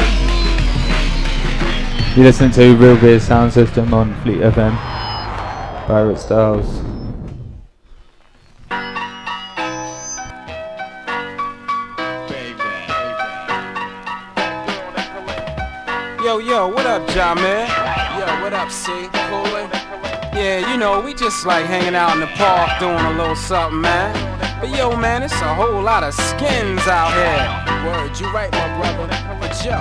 You listen to Real Beer Sound System on Fleet FM. Pirate Styles. Yo, yo, what up, Ja, man? Yo, what up, C? Coolin'? Yeah, you know, we just like hanging out in the park doing a little something, man. But yo, man, it's a whole lot of skins out here. Word, you right, my brother. But yo,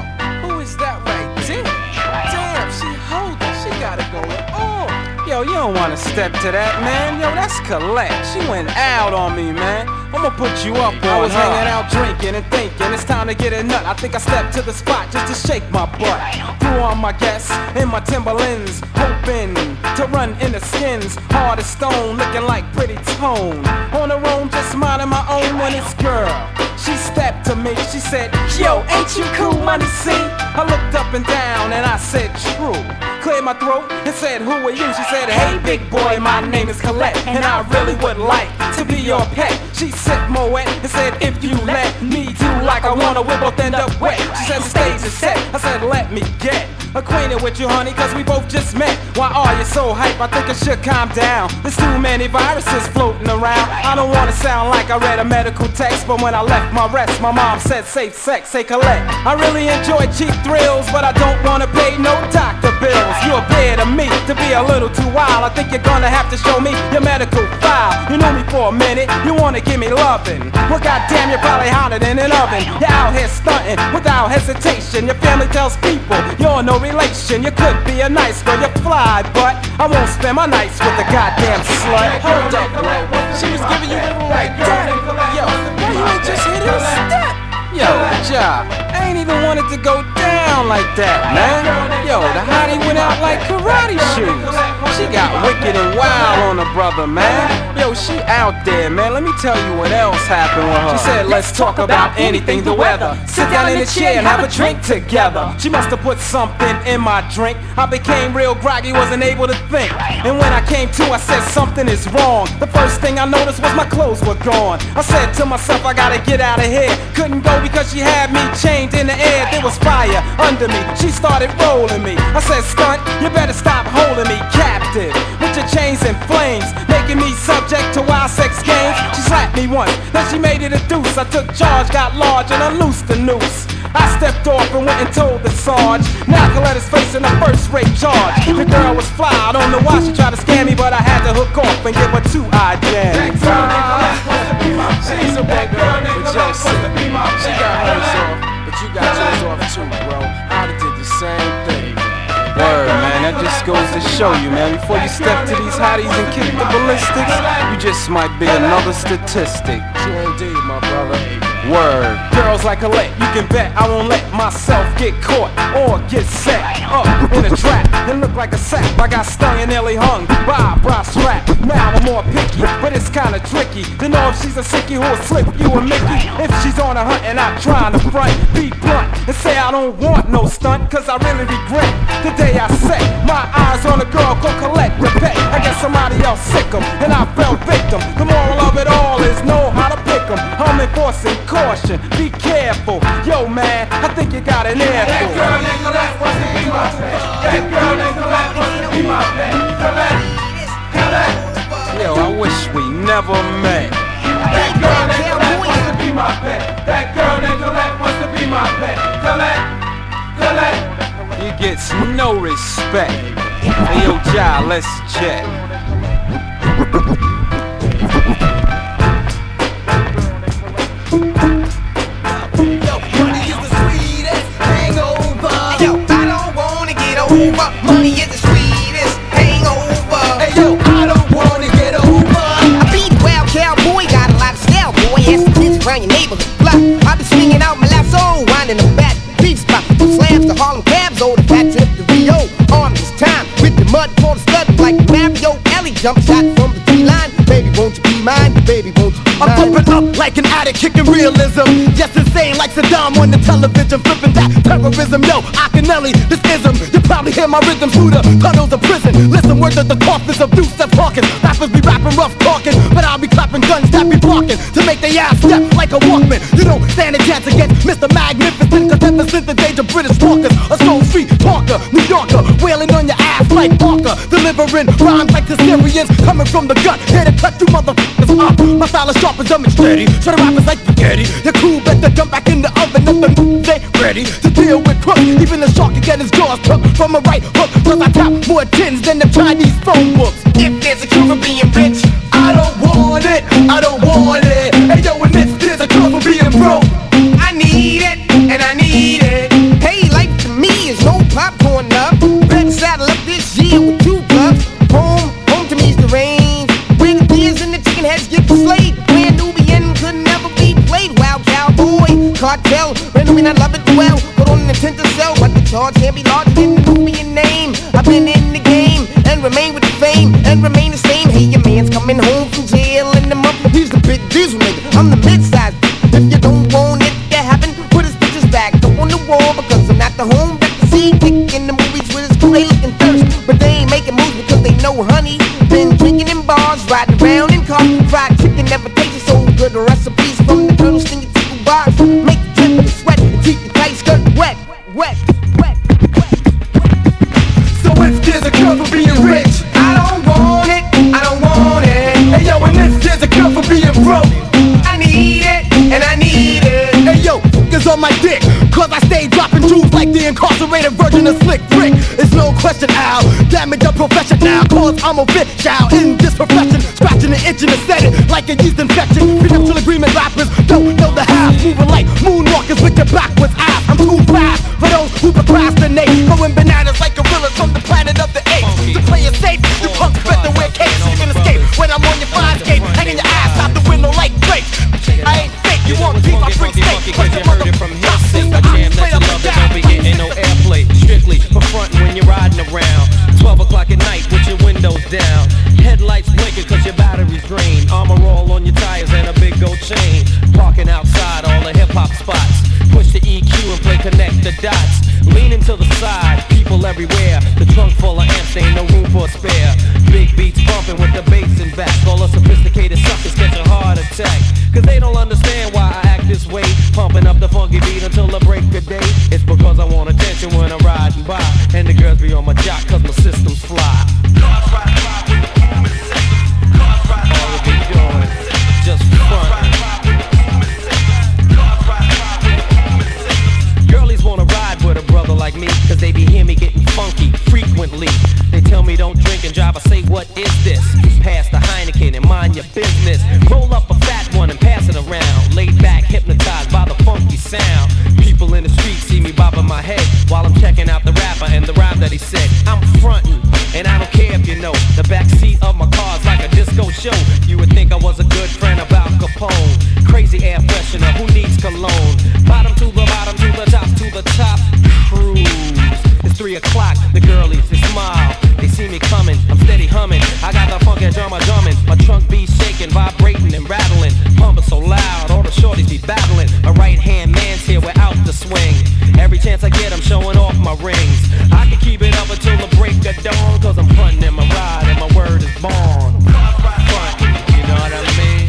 who is that right there? Damn, she holdin', she got it going on. Yo, you don't wanna step to that, man. Yo, that's Colette. She went out on me, man. I'ma put you up on I was her. Hanging out drinking and thinking it's time to get a nut. I think I stepped to the spot just to shake my butt. Threw on my gas in my Timberlands, hoping to run in the skins. Hard as stone, looking like pretty tone. On her own, just minding my own when it's girl. She stepped to me, she said, yo, ain't you cool, money, see? I looked up and down and I said, true. Cleared my throat and said, who are you? She said, hey, big boy, my name is Colette, and I really would like to be your pet. She said, Moët, and said, if you let me do like I wanna, we'll both end up wet. She said, the stage is set. I said, let me get acquainted with you, honey, cause we both just met. Why are you so hype? I think I should calm down. There's too many viruses floating around. I don't wanna sound like I read a medical text, but when I left my rest, my mom said safe sex. Hey, Colette, I really enjoy cheap thrills, but I don't wanna pay no doctor bills. You appear to me to be a little too wild. I think you're gonna have to show me your medical file. You know me for a minute, you wanna give me loving. Well, goddamn, you're probably hotter than an oven. You're out here stunting without hesitation. Your family tells people you're no relation. You could be a nice girl, you fly, but I won't spend my nights with a goddamn slut. Hold up, she was giving you the right dad. Yo, why you ain't just hit her step? Yo, Ja, I ain't even wanted to go down like that, man. Yo, the hottie went out like karate shoes. She got wicked and wild on her brother, man. Yo, she out there, man. Let me tell you what else happened with her. She said, let's talk about anything, the weather. Sit down in a chair and have a drink together. She must have put something in my drink. I became real groggy, wasn't able to think. And when I came to, I said something is wrong. The first thing I noticed was my clothes were gone. I said to myself, I gotta get out of here. Couldn't go because she had me chained in the air. There was fire under me. She started rolling me. I said, stunt, you better stop holding me captive with your chains and flames, making me subject to wild sex games. She slapped me once, then she made it a deuce. I took charge, got large, and unloosed the noose. I stepped off and went and told the Sarge. Now Coletta's facing a first rate charge. The girl was fly, I don't know why she tried to scam me, but I had to hook off and give her two-eyed jams. She's a bad girl, but y'all see, she got hers off, but you got yours off too, bro. I did the same thing. Word, man, that just goes to show you, man. Before you step to these hotties and kick the ballistics, you just might be another statistic. True indeed, my brother. Word. Girls like Colette, you can bet I won't let myself get caught or get set up in a trap and look like a sap. I got stung and nearly hung by a bra strap. Now I'm more picky, but it's kinda tricky to know if she's a sickie who'll slip you a Mickey. If she's on a hunt and I'm trying to front, be blunt and say I don't want no stunt, cause I really regret the day I set my eyes on a girl called Colette. Repet, I guess somebody else sick 'em and I fell victim. The moral of it all is know how to pick 'em. I'm enforcing caution, be careful. Yo, man, I think you got an earful. That girl named Colette wants to be my pet. That girl named Colette wants to be my pet. Colette, Colette. Yo, I wish we never met. That girl named Colette wants to be my pet. That girl named Colette wants to be my pet. Colette, Colette. He gets no respect. Hey, yo, Ja, let's check. Money is the sweetest hangover. Hey yo, I don't wanna get over. I be the wild cowboy, got a lot of style, boy. Ass and tits around your neighborhood block. I be swinging out my lap, soul, winding a fat beef spot. From slabs to Harlem cabs, old fat trip to Rio. Armed this time with the mud for the stud, like Mario. Ellie jump shot from the tree line. Baby, won't you be mine? Baby, won't you be mine? I'm pumping up like an addict, kicking realism. Just insane like Saddam on the television, flipping that terrorism. Yo, Akinelli, this ism. Probably hear my rhythm through the tunnels of prison. Listen, words of the coffins of Deuce and Hawkins. Rappers be rapping rough talking, but I'll be clapping guns that be barking to make their ass step like a Walkman. You don't stand a chance against Mr. Magnificent, cause Ever since the days of British walkers, a soul free Parker, New Yorker, wailing on your ass like Parker, delivering rhymes like the Syrians coming from the gut, here to cut you motherfuckers up. My style is sharp as I'm steady, so the rappers like spaghetti. Your crew better jump back in the oven if the ain't ready to deal with crooks. Even the shark can get his jaws tucked from a right hook, 'cause I tap more tins than the Chinese phone books. If there's a cure for being rich, I don't want it, I don't want it. Hey yo, and if there's a cure for being broke, I need it, and I need it. Hey, life to me is no popcorn love. Better saddle up this year with two gloves. Home to me's the range. Bring the beers and the chicken heads get the slate. Grand Nubian could never be played. Wow, cowboy, cartel, random and I love it well. Put on an intent to sell, but the charge can't be larger than the Nubian name. I've been in the game, and remain with the fame, and remain the same. Hey, your man's coming home from jail in the month. He's the big diesel nigga, I'm the mid-sized. If you don't want it to happen, put his bitches back up on the wall, because I'm not the home that the sea kick in the movies with his crew. They looking thirst, but they ain't making moves because they know honey. Been drinking in bars, riding around in cars. Fried chicken never tasted so good. The recipes from the turtle stinging tickle box. Make the trip and sweat and keep the tight skirt wet, wet, wet, wet. So if there's a cure for being rich, I don't want it, I don't want it. Hey yo, and if there's a cure for being broke, I need it, and I need it. Hey yo, is on my dick, 'cause I stay dropping jewels like the incarcerated virgin of Slick Rick. It's no question how damage a profession now, 'cause I'm a bitch child in this profession, scratching and itching and setting like a yeast infection. Prenuptial agreement rappers don't know the half, moving like moonwalkers with your backwards eyes. I'm too fast for those who procrastinate, going bananas like gorillas from the planet of the apes. To play it safe, you punks better wear capes so you can escape when I'm on your flyescape, hanging your ass out the window like grapes. I ain't fake, you want beef, I bring steak, cause you heard it from his sister. Jam that you love and don't be getting no airplay, strictly for frontin' when you're riding around 12 o'clock at night with your windows down, headlights blinking cause your battery's drained, armor all on your tires and a big gold chain, parking outside all the hip-hop spots, push the EQ and play connect the dots, leaning to the side, people everywhere, the trunk full of amps, ain't no room for a spare, big beats bumping with the bass and back, all the sophisticated suckers catch a heart attack, cause they don't understand why I act this way, pumping up the funky beat until the break of day, it's because I want attention when I'm riding by, and the girls be on my jock cause my system's fly. Cars ride by with the boom and say, cars ride by with the boom and say, just front. Cars ride by with the boom and say, cars ride by with the boom and say. Girlies wanna ride with a brother like me, cause they be hear me getting funky frequently. They tell me don't drink and drive, I say what is this? Pass the Heineken and mind your business. Roll up a fat one and pass it around. Laid back, hypnotized by the funky sound. People in the street see me bobbing my head while I'm checking out the rapper and the rhyme that he said. I'm frontin', and I don't care if you know. The backseat of my car's like a disco show. You would think I was a good friend about Capone. Crazy air freshener, who needs cologne? Bottom to the top, cruise. It's 3 o'clock, the girlies, they smile. They see me coming, I'm steady humming. I got the funky drama drumming. My trunk be shaking, vibrating and rattling. Pumping so loud, all the shorties be battling. A right-hand man's here without the swing. Every chance I get, I'm showing off my rings. I can keep it up until the break of dawn, 'cause I'm frontin' in my ride and my word is born. Front, you know what I mean?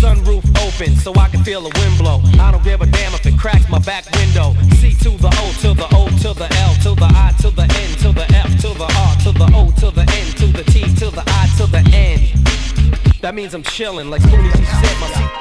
Sunroof open so I can feel the wind blow. I don't give a damn if it cracks my back window. C to the O to the O to the L to the I to the N to the F to the R to the O to the N to the T to the I to the N. That means I'm chillin' like soon as you said my seat.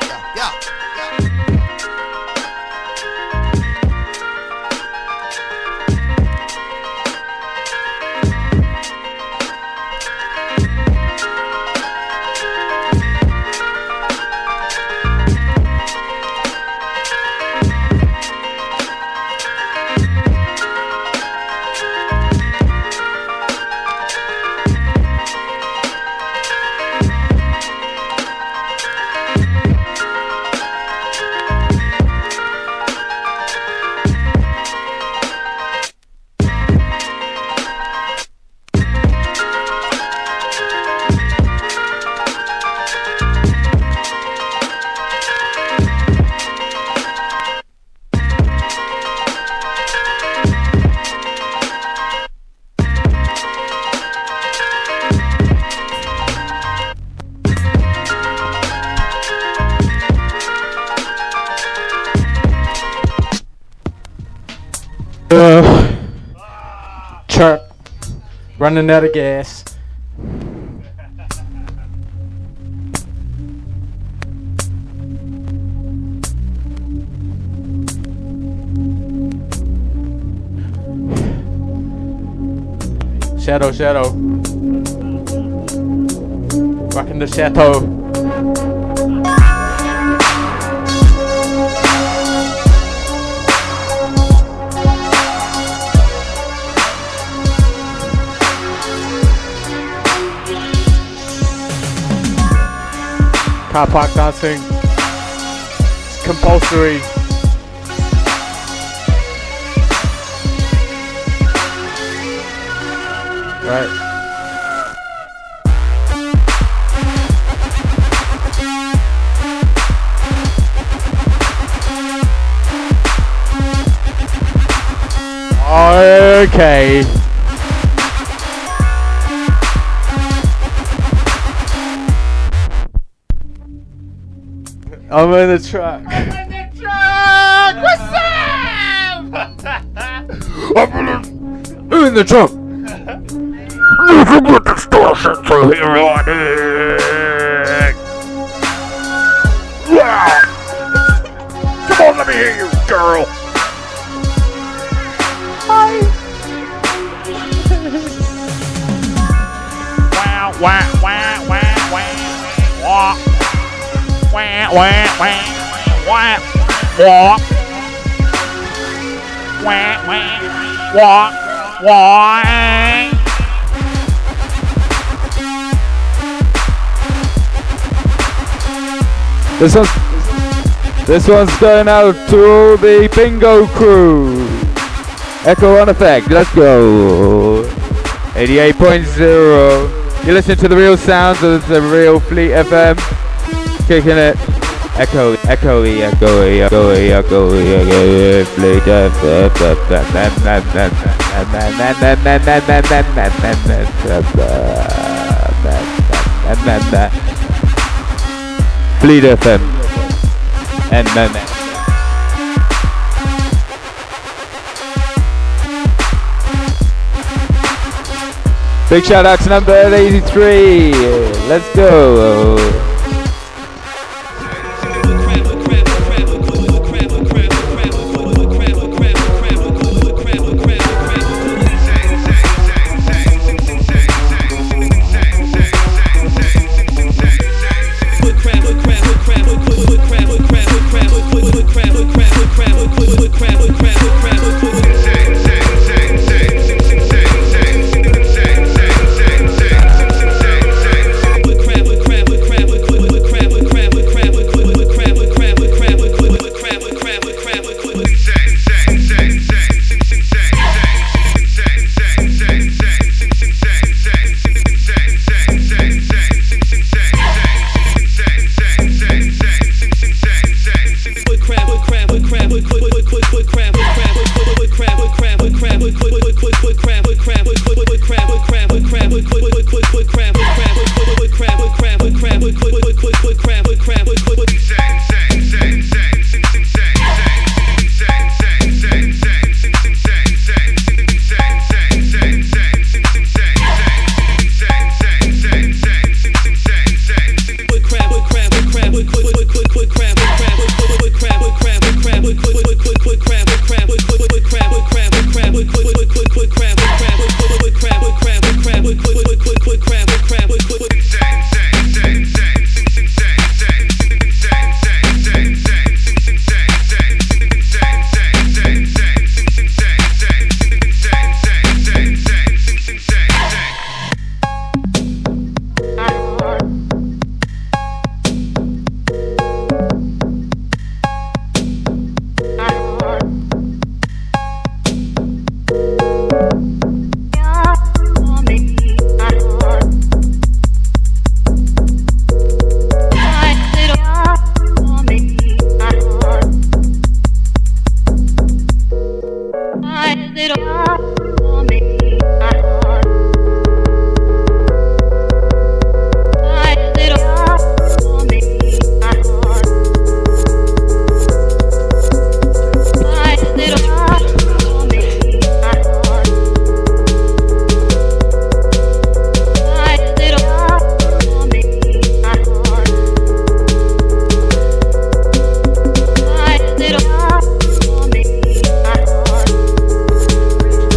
Chirp. Running out of gas. Shadow, shadow. Rocking the chateau. Car park dancing, it's compulsory. Right. Okay. I'm in the truck. I'm in the truck! What's up? I'm in the truck. Look at what distortion to hear on it. Yeah. Come on, let me hear you, girl. Hi. Wow. This one's going out to the Bingo Crew. Echo on effect. Let's go. 88.0. You listen to the real sounds of the real Fleet FM. Kicking it. Echo, Fleet FM. And moment. Big shout out to number 83. Let's go.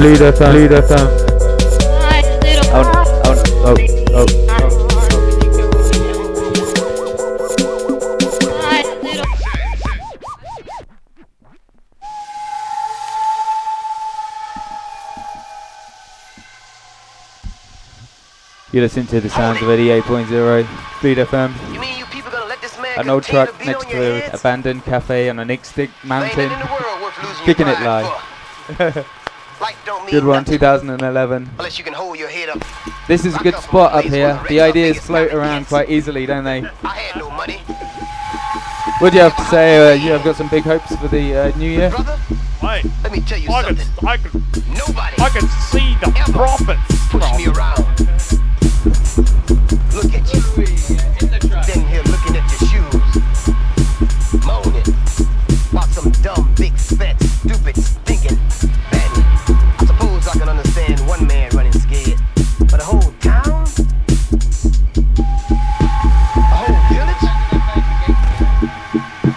Fleet FM. Fleet FM. You listen to the sounds of 88.0 Fleet FM. You mean you people gonna let this man an old truck next to an abandoned cafe on an extinct mountain. Kicking it live. Good one, 2011. Unless you can hold your head up. This is a good spot up here. The ideas float around quite easily, don't they? I had no money. What do you have to say? You have got some big hopes for the new year? Hey, let me tell you something. I can see the profits. Push me around. Look at you. Sitting here looking at your shoes. Moaning about some dumb, big, fat, stupid, stinking bandit. I suppose I can understand one man running scared, but a whole town? A whole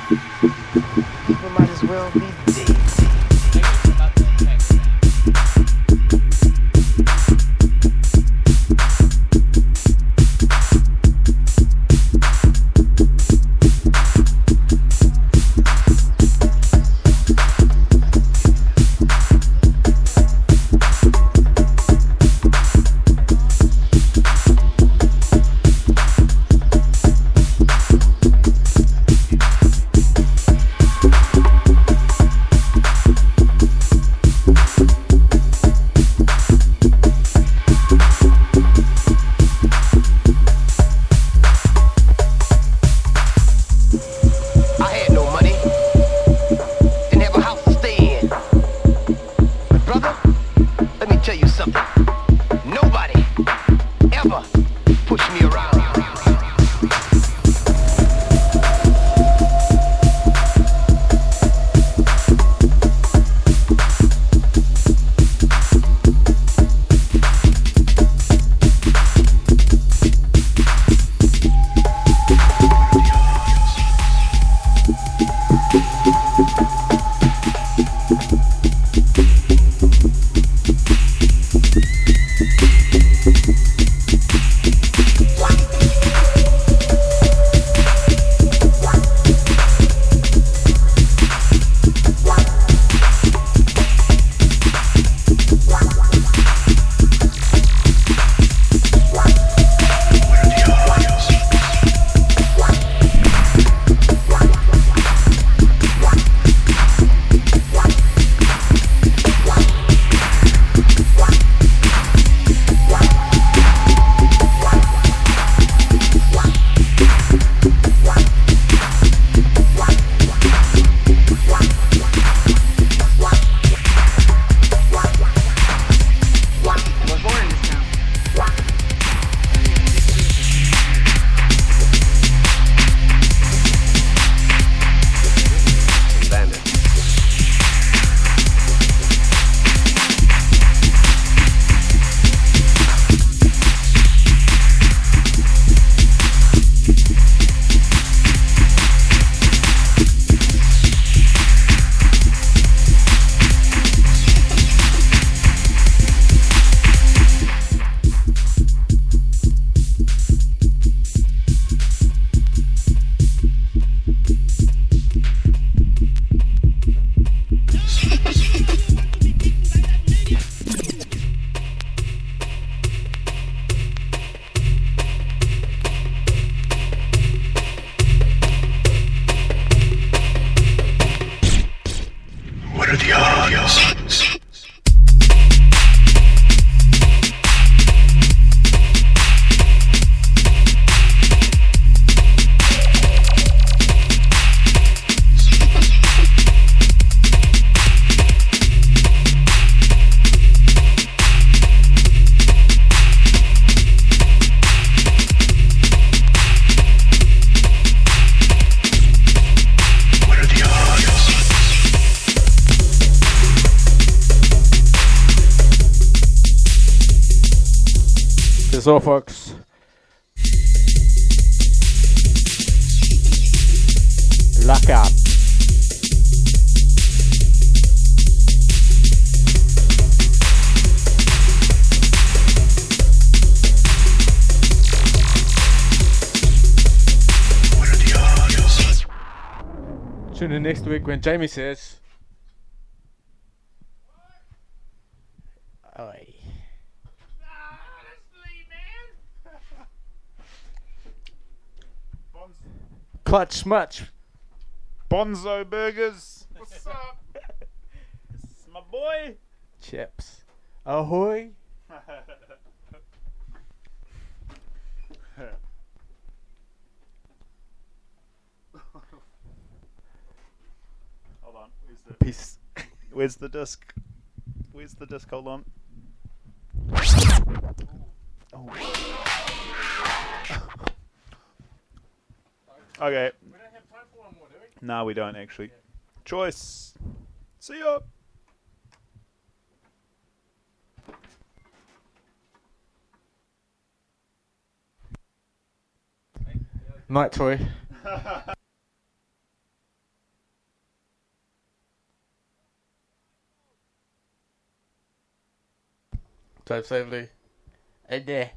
village? People might as well be dead. Fox. Lock up. Tune in next week when Jamie says... Oi. Clutch much. Bonzo Burgers. What's up? It's my boy. Chips. Ahoy. Hold on. Where's the piece? Where's the disc? Where's the disc? Hold on. Oh. Okay. We don't have time for one more, do we? No, we don't actually. Yeah. Choice. See ya. Night, Toy. Drive safely. And there.